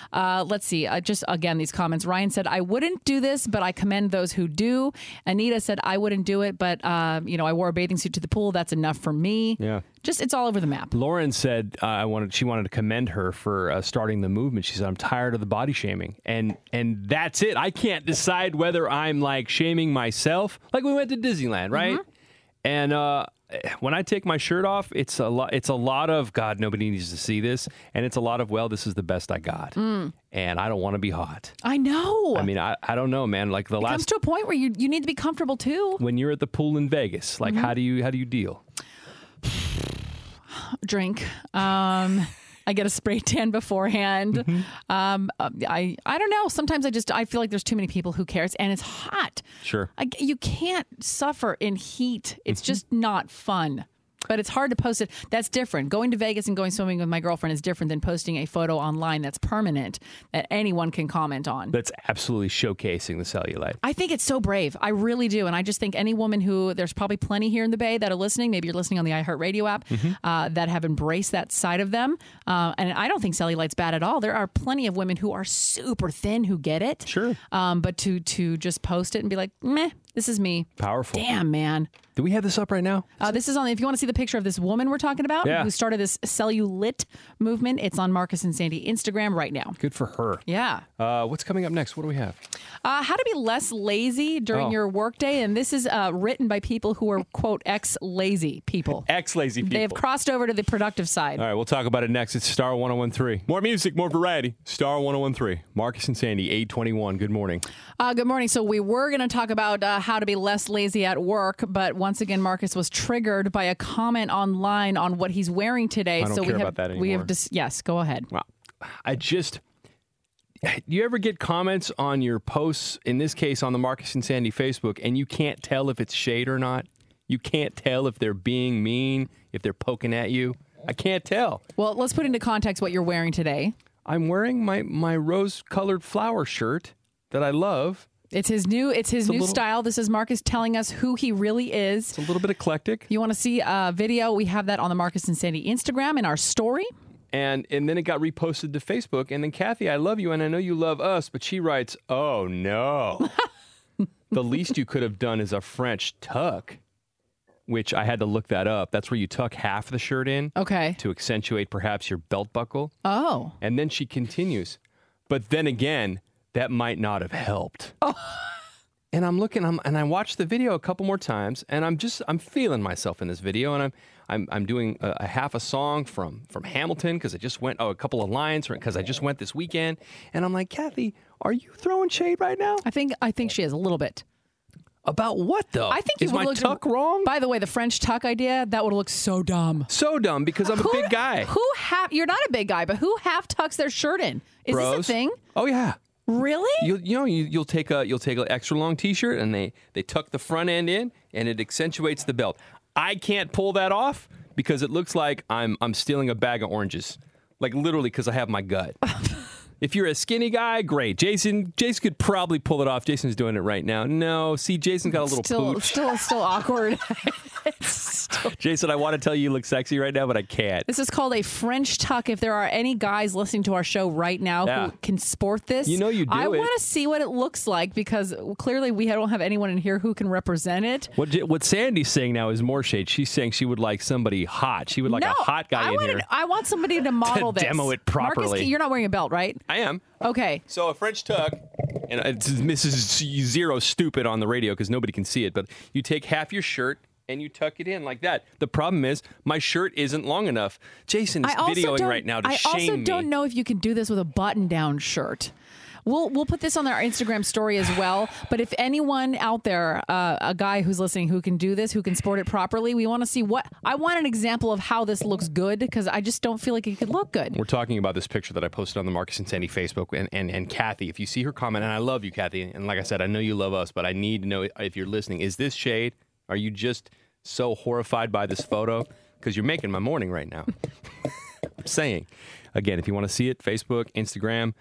Let's see. Just again, these comments. Ryan said, I wouldn't do this, but I commend those who do. Anita said, I wouldn't do it, but, I wore a bathing suit to the pool. That's enough for me. Yeah. Just, it's all over the map. Lauren said, she wanted to commend her for starting the movement. She said, I'm tired of the body shaming. And that's it. I can't decide whether I'm like shaming myself. Like we went to Disneyland, right? Mm-hmm. And, when I take my shirt off, it's a lot of, God, nobody needs to see this. And it's a lot of, well, this is the best I got. Mm. And I don't want to be hot. I know. I mean, I don't know, man. Like it comes to a point where you need to be comfortable too. When you're at the pool in Vegas, like how do you deal? Drink. I get a spray tan beforehand. Mm-hmm. I don't know. Sometimes I feel like there's too many people who cares, and it's hot. Sure. You can't suffer in heat. It's just not fun. But it's hard to post it. That's different. Going to Vegas and going swimming with my girlfriend is different than posting a photo online that's permanent that anyone can comment on. That's absolutely showcasing the cellulite. I think it's so brave. I really do. And I just think any woman who, there's probably plenty here in the Bay that are listening, maybe you're listening on the iHeartRadio app, that have embraced that side of them. And I don't think cellulite's bad at all. There are plenty of women who are super thin who get it. Sure. But to just post it and be like, meh. This is me. Powerful. Damn, man. Do we have this up right now? This is on, if you want to see the picture of this woman we're talking about, who started this cellulite movement, it's on Marcus and Sandy Instagram right now. Good for her. Yeah. What's coming up next? What do we have? How to be less lazy during your workday. And this is written by people who are, quote, ex-lazy people. Ex-lazy people. They have crossed over to the productive side. All right, we'll talk about it next. It's Star 101.3. More music, more variety. Star 101.3. Marcus and Sandy, 821. Good morning. Good morning. So we were going to talk about how to be less lazy at work, but once again, Marcus was triggered by a comment online on what he's wearing today. I don't care about that anymore. Yes, go ahead. Well, you ever get comments on your posts, in this case on the Marcus and Sandy Facebook, and you can't tell if it's shade or not? You can't tell if they're being mean, if they're poking at you? I can't tell. Well, let's put into context what you're wearing today. I'm wearing my rose-colored flower shirt that I love. It's his new style. This is Marcus telling us who he really is. It's a little bit eclectic. You want to see a video? We have that on the Marcus and Sandy Instagram in our story. And then it got reposted to Facebook. And then, Kathy, I love you, and I know you love us, but she writes, oh, no. The least you could have done is a French tuck, which I had to look that up. That's where you tuck half the shirt in. Okay. To accentuate perhaps your belt buckle. Oh. And then she continues. But then again, that might not have helped. Oh. And I'm looking, and I watched the video a couple more times, and I'm feeling myself in this video, and I'm doing a half a song from Hamilton because I just went a couple of lines because I just went this weekend, and I'm like, Kathy, are you throwing shade right now? I think she is a little bit. About what though? I think is my tuck wrong? By the way, the French tuck idea that would look so dumb. So dumb because I'm a big guy. You're not a big guy, but who half tucks their shirt in? Is Bros. This a thing? Oh yeah. Really? You'll take an extra long T-shirt and they tuck the front end in and it accentuates the belt. I can't pull that off because it looks like I'm stealing a bag of oranges, like literally because I have my gut. If you're a skinny guy, great. Jason could probably pull it off. Jason's doing it right now. No, see, Jason got a little pooch. Still awkward. Jason, I want to tell you look sexy right now, but I can't. This is called a French tuck. If there are any guys listening to our show right now who can sport this, you know you do. I want to see what it looks like because clearly we don't have anyone in here who can represent it. What Sandy's saying now is more shade. She's saying she would like somebody hot. She would like a hot guy in here. I want somebody to model this. Demo it properly. Marcus, you're not wearing a belt, right? I am. Okay. So a French tuck, and this is zero stupid on the radio because nobody can see it, but you take half your shirt and you tuck it in like that. The problem is my shirt isn't long enough. Jason is videoing right now to shame me. I also don't know if you can do this with a button-down shirt. We'll put this on our Instagram story as well. But if anyone out there, a guy who's listening who can do this, who can sport it properly, we want to see I want an example of how this looks good because I just don't feel like it could look good. We're talking about this picture that I posted on the Marcus and Sandy Facebook and Kathy. If you see her comment, and I love you, Kathy, and like I said, I know you love us, but I need to know if you're listening. Is this shade? Are you just so horrified by this photo? Because you're making my morning right now. I'm saying. Again, if you want to see it, Facebook, Instagram,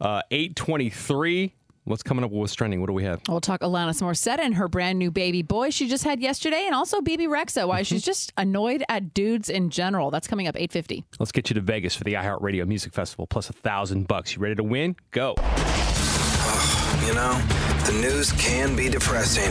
8:23. What's coming up? What's trending? What do we have? We'll talk Alanis Morissette and her brand new baby boy she just had yesterday, and also Bebe Rexha, why she's just annoyed at dudes in general. That's coming up 8:50. Let's get you to Vegas for the iHeartRadio Music Festival, plus $1,000. You ready to win? Go. You know, the news can be depressing.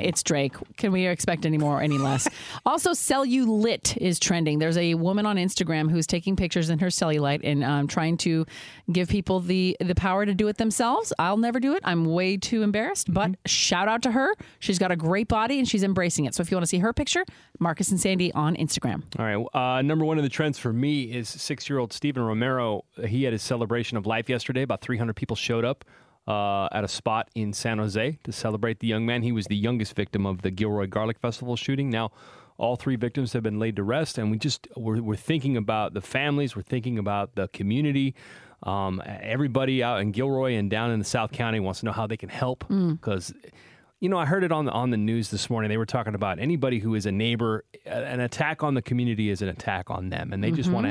It's Drake. Can we expect any more or any less? Also, cellulite is trending. There's a woman on Instagram who's taking pictures in her cellulite and trying to give people the power to do it themselves. I'll never do it. I'm way too embarrassed. But shout out to her. She's got a great body and she's embracing it. So if you want to see her picture, Marcus and Sandy on Instagram. All right. Number one in the trends for me is 6-year-old Steven Romero. He had his celebration of life yesterday. About 300 people showed up. At a spot in San Jose to celebrate the young man. He was the youngest victim of the Gilroy Garlic Festival shooting. Now, all three victims have been laid to rest, and we're thinking about the families. We're thinking about the community. Everybody out in Gilroy and down in the South County wants to know how they can help because, you know, I heard it on the news this morning. They were talking about anybody who is a neighbor. An attack on the community is an attack on them, and they just want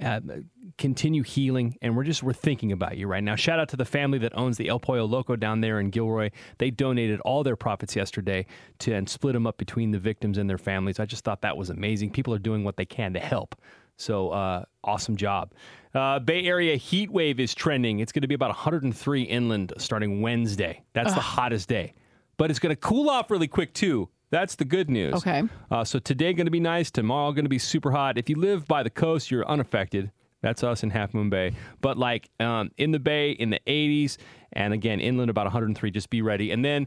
to continue healing, and we're thinking about you right now. Shout out to the family that owns the El Pollo Loco down there in Gilroy. They donated all their profits yesterday and split them up between the victims and their families. I just thought that was amazing. People are doing what they can to help. So awesome job. Bay Area heat wave is trending. It's going to be about 103 inland starting Wednesday. That's the hottest day, but it's going to cool off really quick too. That's the good news. Okay. So today going to be nice. Tomorrow going to be super hot. If you live by the coast, you're unaffected. That's us in Half Moon Bay. But like in the Bay, in the 80s, and again, inland about 103. Just be ready. And then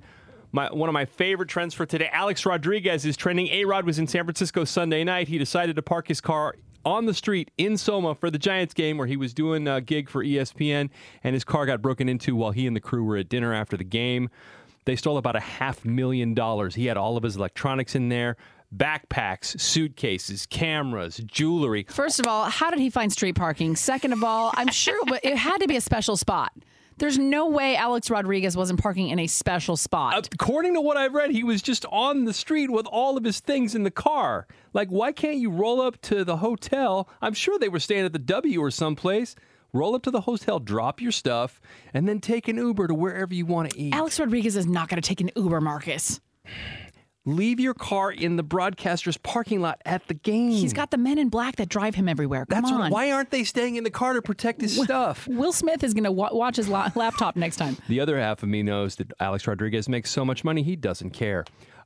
one of my favorite trends for today, Alex Rodriguez is trending. A-Rod was in San Francisco Sunday night. He decided to park his car on the street in Soma for the Giants game where he was doing a gig for ESPN, and his car got broken into while he and the crew were at dinner after the game. They stole about $500,000. He had all of his electronics in there, backpacks, suitcases, cameras, jewelry. First of all, how did he find street parking? Second of all, I'm sure it had to be a special spot. There's no way Alex Rodriguez wasn't parking in a special spot. According to what I've read, he was just on the street with all of his things in the car. Like, why can't you roll up to the hotel? I'm sure they were staying at the W or someplace. Roll up to the hotel, drop your stuff, and then take an Uber to wherever you want to eat. Alex Rodriguez is not going to take an Uber, Marcus. Leave your car in the broadcaster's parking lot at the game. He's got the men in black that drive him everywhere. Come on. Why aren't they staying in the car to protect his stuff? Will Smith is going to watch his laptop next time. The other half of me knows that Alex Rodriguez makes so much money, he doesn't care.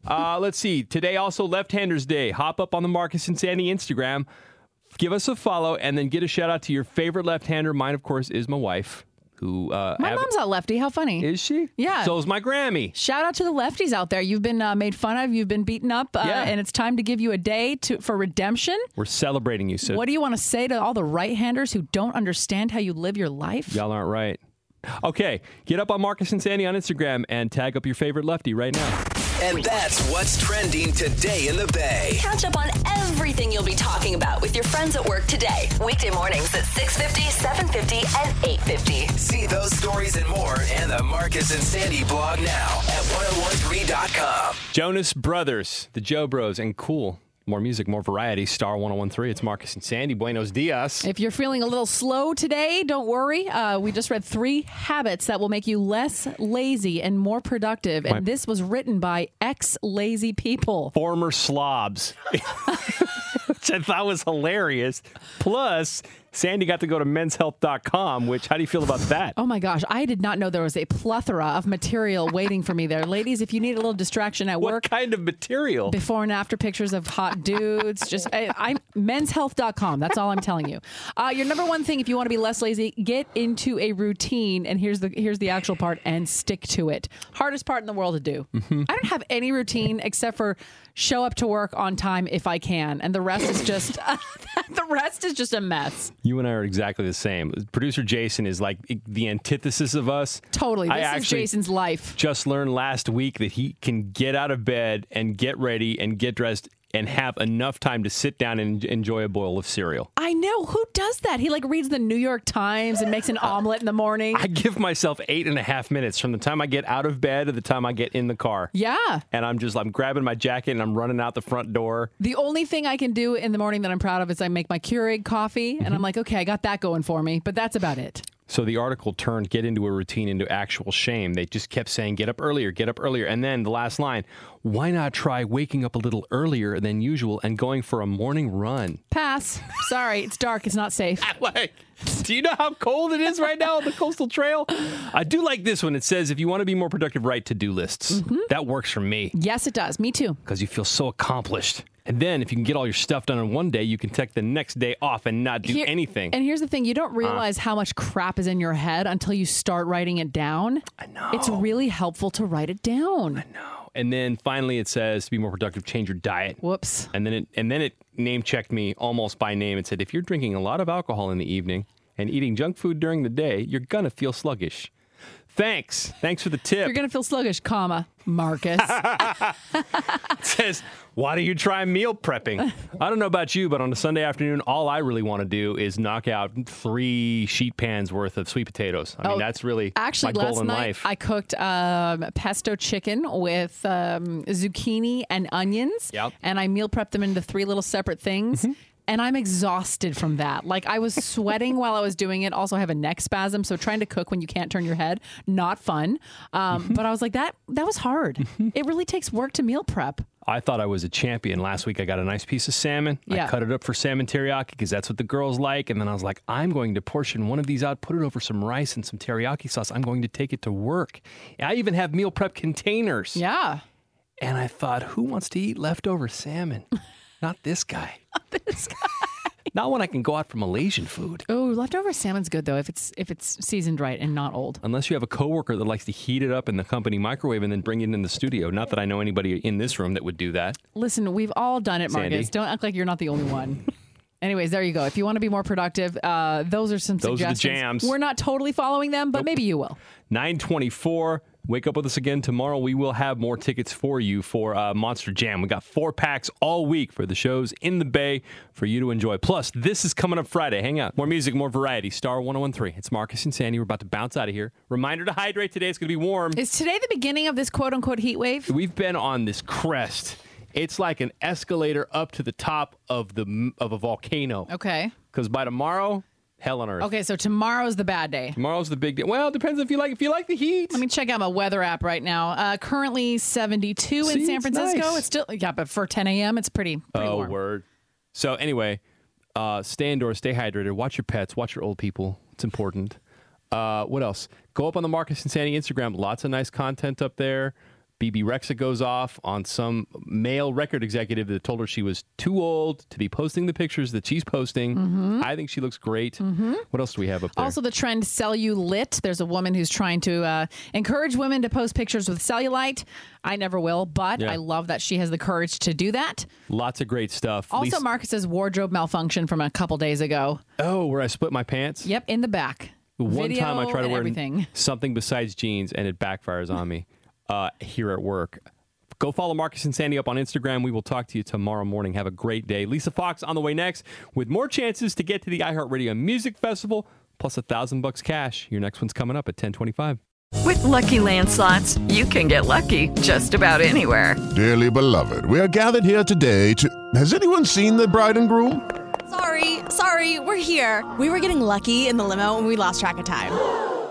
Let's see. Today also Left-Handers Day. Hop up on the Marcus and Sandy Instagram. Give us a follow and then get a shout out to your favorite left-hander. Mine, of course, is my wife. My mom's a lefty. How funny. Is she? Yeah. So is my Grammy. Shout out to the lefties out there. You've been made fun of. You've been beaten up. And it's time to give you a day for redemption. We're celebrating you. So what do you want to say to all the right-handers who don't understand how you live your life? Y'all aren't right. Okay. Get up on Marcus and Sandy on Instagram and tag up your favorite lefty right now. And that's what's trending today in the Bay. Catch up on everything you'll be talking about with your friends at work today. Weekday mornings at 6:50, 7:50, and 8:50. See those stories and more in the Marcus and Sandy blog now at 1013.com. Jonas Brothers, the Joe Bros, and cool. More music, more variety. Star 101.3. It's Marcus and Sandy. Buenos dias. If you're feeling a little slow today, don't worry. We just read 3 habits that will make you less lazy and more productive. And this was written by ex-lazy people. Former slobs. Which I thought was hilarious. Plus, Sandy got to go to menshealth.com, which, how do you feel about that? Oh, my gosh. I did not know there was a plethora of material waiting for me there. Ladies, if you need a little distraction at work. What kind of material? Before and after pictures of hot dudes. Just I'm menshealth.com. That's all I'm telling you. Your number one thing, if you want to be less lazy, get into a routine. And here's the actual part, and stick to it. Hardest part in the world to do. I don't have any routine except for show up to work on time if I can. And the rest is just a mess. You and I are exactly the same. Producer Jason is like the antithesis of us. Totally. This is Jason's life. Just learned last week that he can get out of bed and get ready and get dressed and have enough time to sit down and enjoy a bowl of cereal. I know. Who does that? He like reads the New York Times and makes an omelet in the morning. I give myself 8.5 minutes from the time I get out of bed to the time I get in the car. Yeah. And I'm grabbing my jacket and I'm running out the front door. The only thing I can do in the morning that I'm proud of is I make my Keurig coffee and I'm like, okay, I got that going for me, but that's about it. So the article turned get into a routine into actual shame. They just kept saying, get up earlier. And then the last line, why not try waking up a little earlier than usual and going for a morning run? Pass. Sorry, it's dark. It's not safe. Like, do you know how cold it is right now on the Coastal Trail? I do like this one. It says, if you want to be more productive, write to-do lists. Mm-hmm. That works for me. Yes, it does. Me too. Because you feel so accomplished. And then if you can get all your stuff done on one day, you can take the next day off and not do anything. And here's the thing. You don't realize how much crap is in your head until you start writing it down. I know. It's really helpful to write it down. I know. And then finally it says to be more productive, change your diet. Whoops. And then it name checked me almost by name and said, if you're drinking a lot of alcohol in the evening and eating junk food during the day, you're going to feel sluggish. Thanks. Thanks for the tip. You're going to feel sluggish, Marcus. It says, why don't you try meal prepping? I don't know about you, but on a Sunday afternoon, all I really want to do is knock out 3 sheet pans worth of sweet potatoes. I mean, that's really my goal in life. Actually, last night I cooked pesto chicken with zucchini and onions, and I meal prepped them into 3 little separate things. Mm-hmm. And I'm exhausted from that. Like, I was sweating while I was doing it. Also, I have a neck spasm. So trying to cook when you can't turn your head, not fun. But I was like, that was hard. It really takes work to meal prep. I thought I was a champion. Last week, I got a nice piece of salmon. Yeah. I cut it up for salmon teriyaki because that's what the girls like. And then I was like, I'm going to portion one of these out, put it over some rice and some teriyaki sauce. I'm going to take it to work. And I even have meal prep containers. Yeah. And I thought, who wants to eat leftover salmon? Not this guy. Not when I can go out for Malaysian food. Oh, leftover salmon's good, though, if it's seasoned right and not old. Unless you have a coworker that likes to heat it up in the company microwave and then bring it in the studio. Not that I know anybody in this room that would do that. Listen, we've all done it, Marcus. Sandy. Don't act like you're not the only one. Anyways, there you go. If you want to be more productive, those are some suggestions. Those are the jams. We're not totally following them, but maybe you will. 9:24. Wake up with us again tomorrow. We will have more tickets for you for Monster Jam. We got 4 packs all week for the shows in the Bay for you to enjoy. Plus, this is coming up Friday. Hang out. More music, more variety. Star 101.3. It's Marcus and Sandy. We're about to bounce out of here. Reminder to hydrate today. It's going to be warm. Is today the beginning of this quote-unquote heat wave? We've been on this crest. It's like an escalator up to the top of a volcano. Okay. Because by tomorrow... Hell on earth. Okay, so tomorrow's the bad day. Tomorrow's the big day. Well, it depends if you like the heat. Let me check out my weather app right now. Currently 72 in San Francisco. Nice. It's still but for 10 a.m. it's pretty warm. Oh, word. So anyway, stay indoors, stay hydrated, watch your pets, watch your old people. It's important. What else? Go up on the Marcus and Sandy Instagram. Lots of nice content up there. Bebe Rexha goes off on some male record executive that told her she was too old to be posting the pictures that she's posting. Mm-hmm. I think she looks great. Mm-hmm. What else do we have up there? Also the trend cellulite. There's a woman who's trying to encourage women to post pictures with cellulite. I never will, but I love that she has the courage to do that. Lots of great stuff. Also, Marcus's wardrobe malfunction from a couple days ago. Oh, where I split my pants? Yep, in the back. One time I tried to wear something besides jeans and it backfires on me. Here at work. Go follow Marcus and Sandy up on Instagram. We will talk to you tomorrow morning. Have a great day. Lisa Fox on the way next with more chances to get to the iHeartRadio Music Festival, plus $1,000 cash. Your next one's coming up at 10:25. With Lucky Land Slots, you can get lucky just about anywhere. Dearly beloved, we are gathered here today to... Has anyone seen the bride and groom? Sorry, we're here. We were getting lucky in the limo and we lost track of time.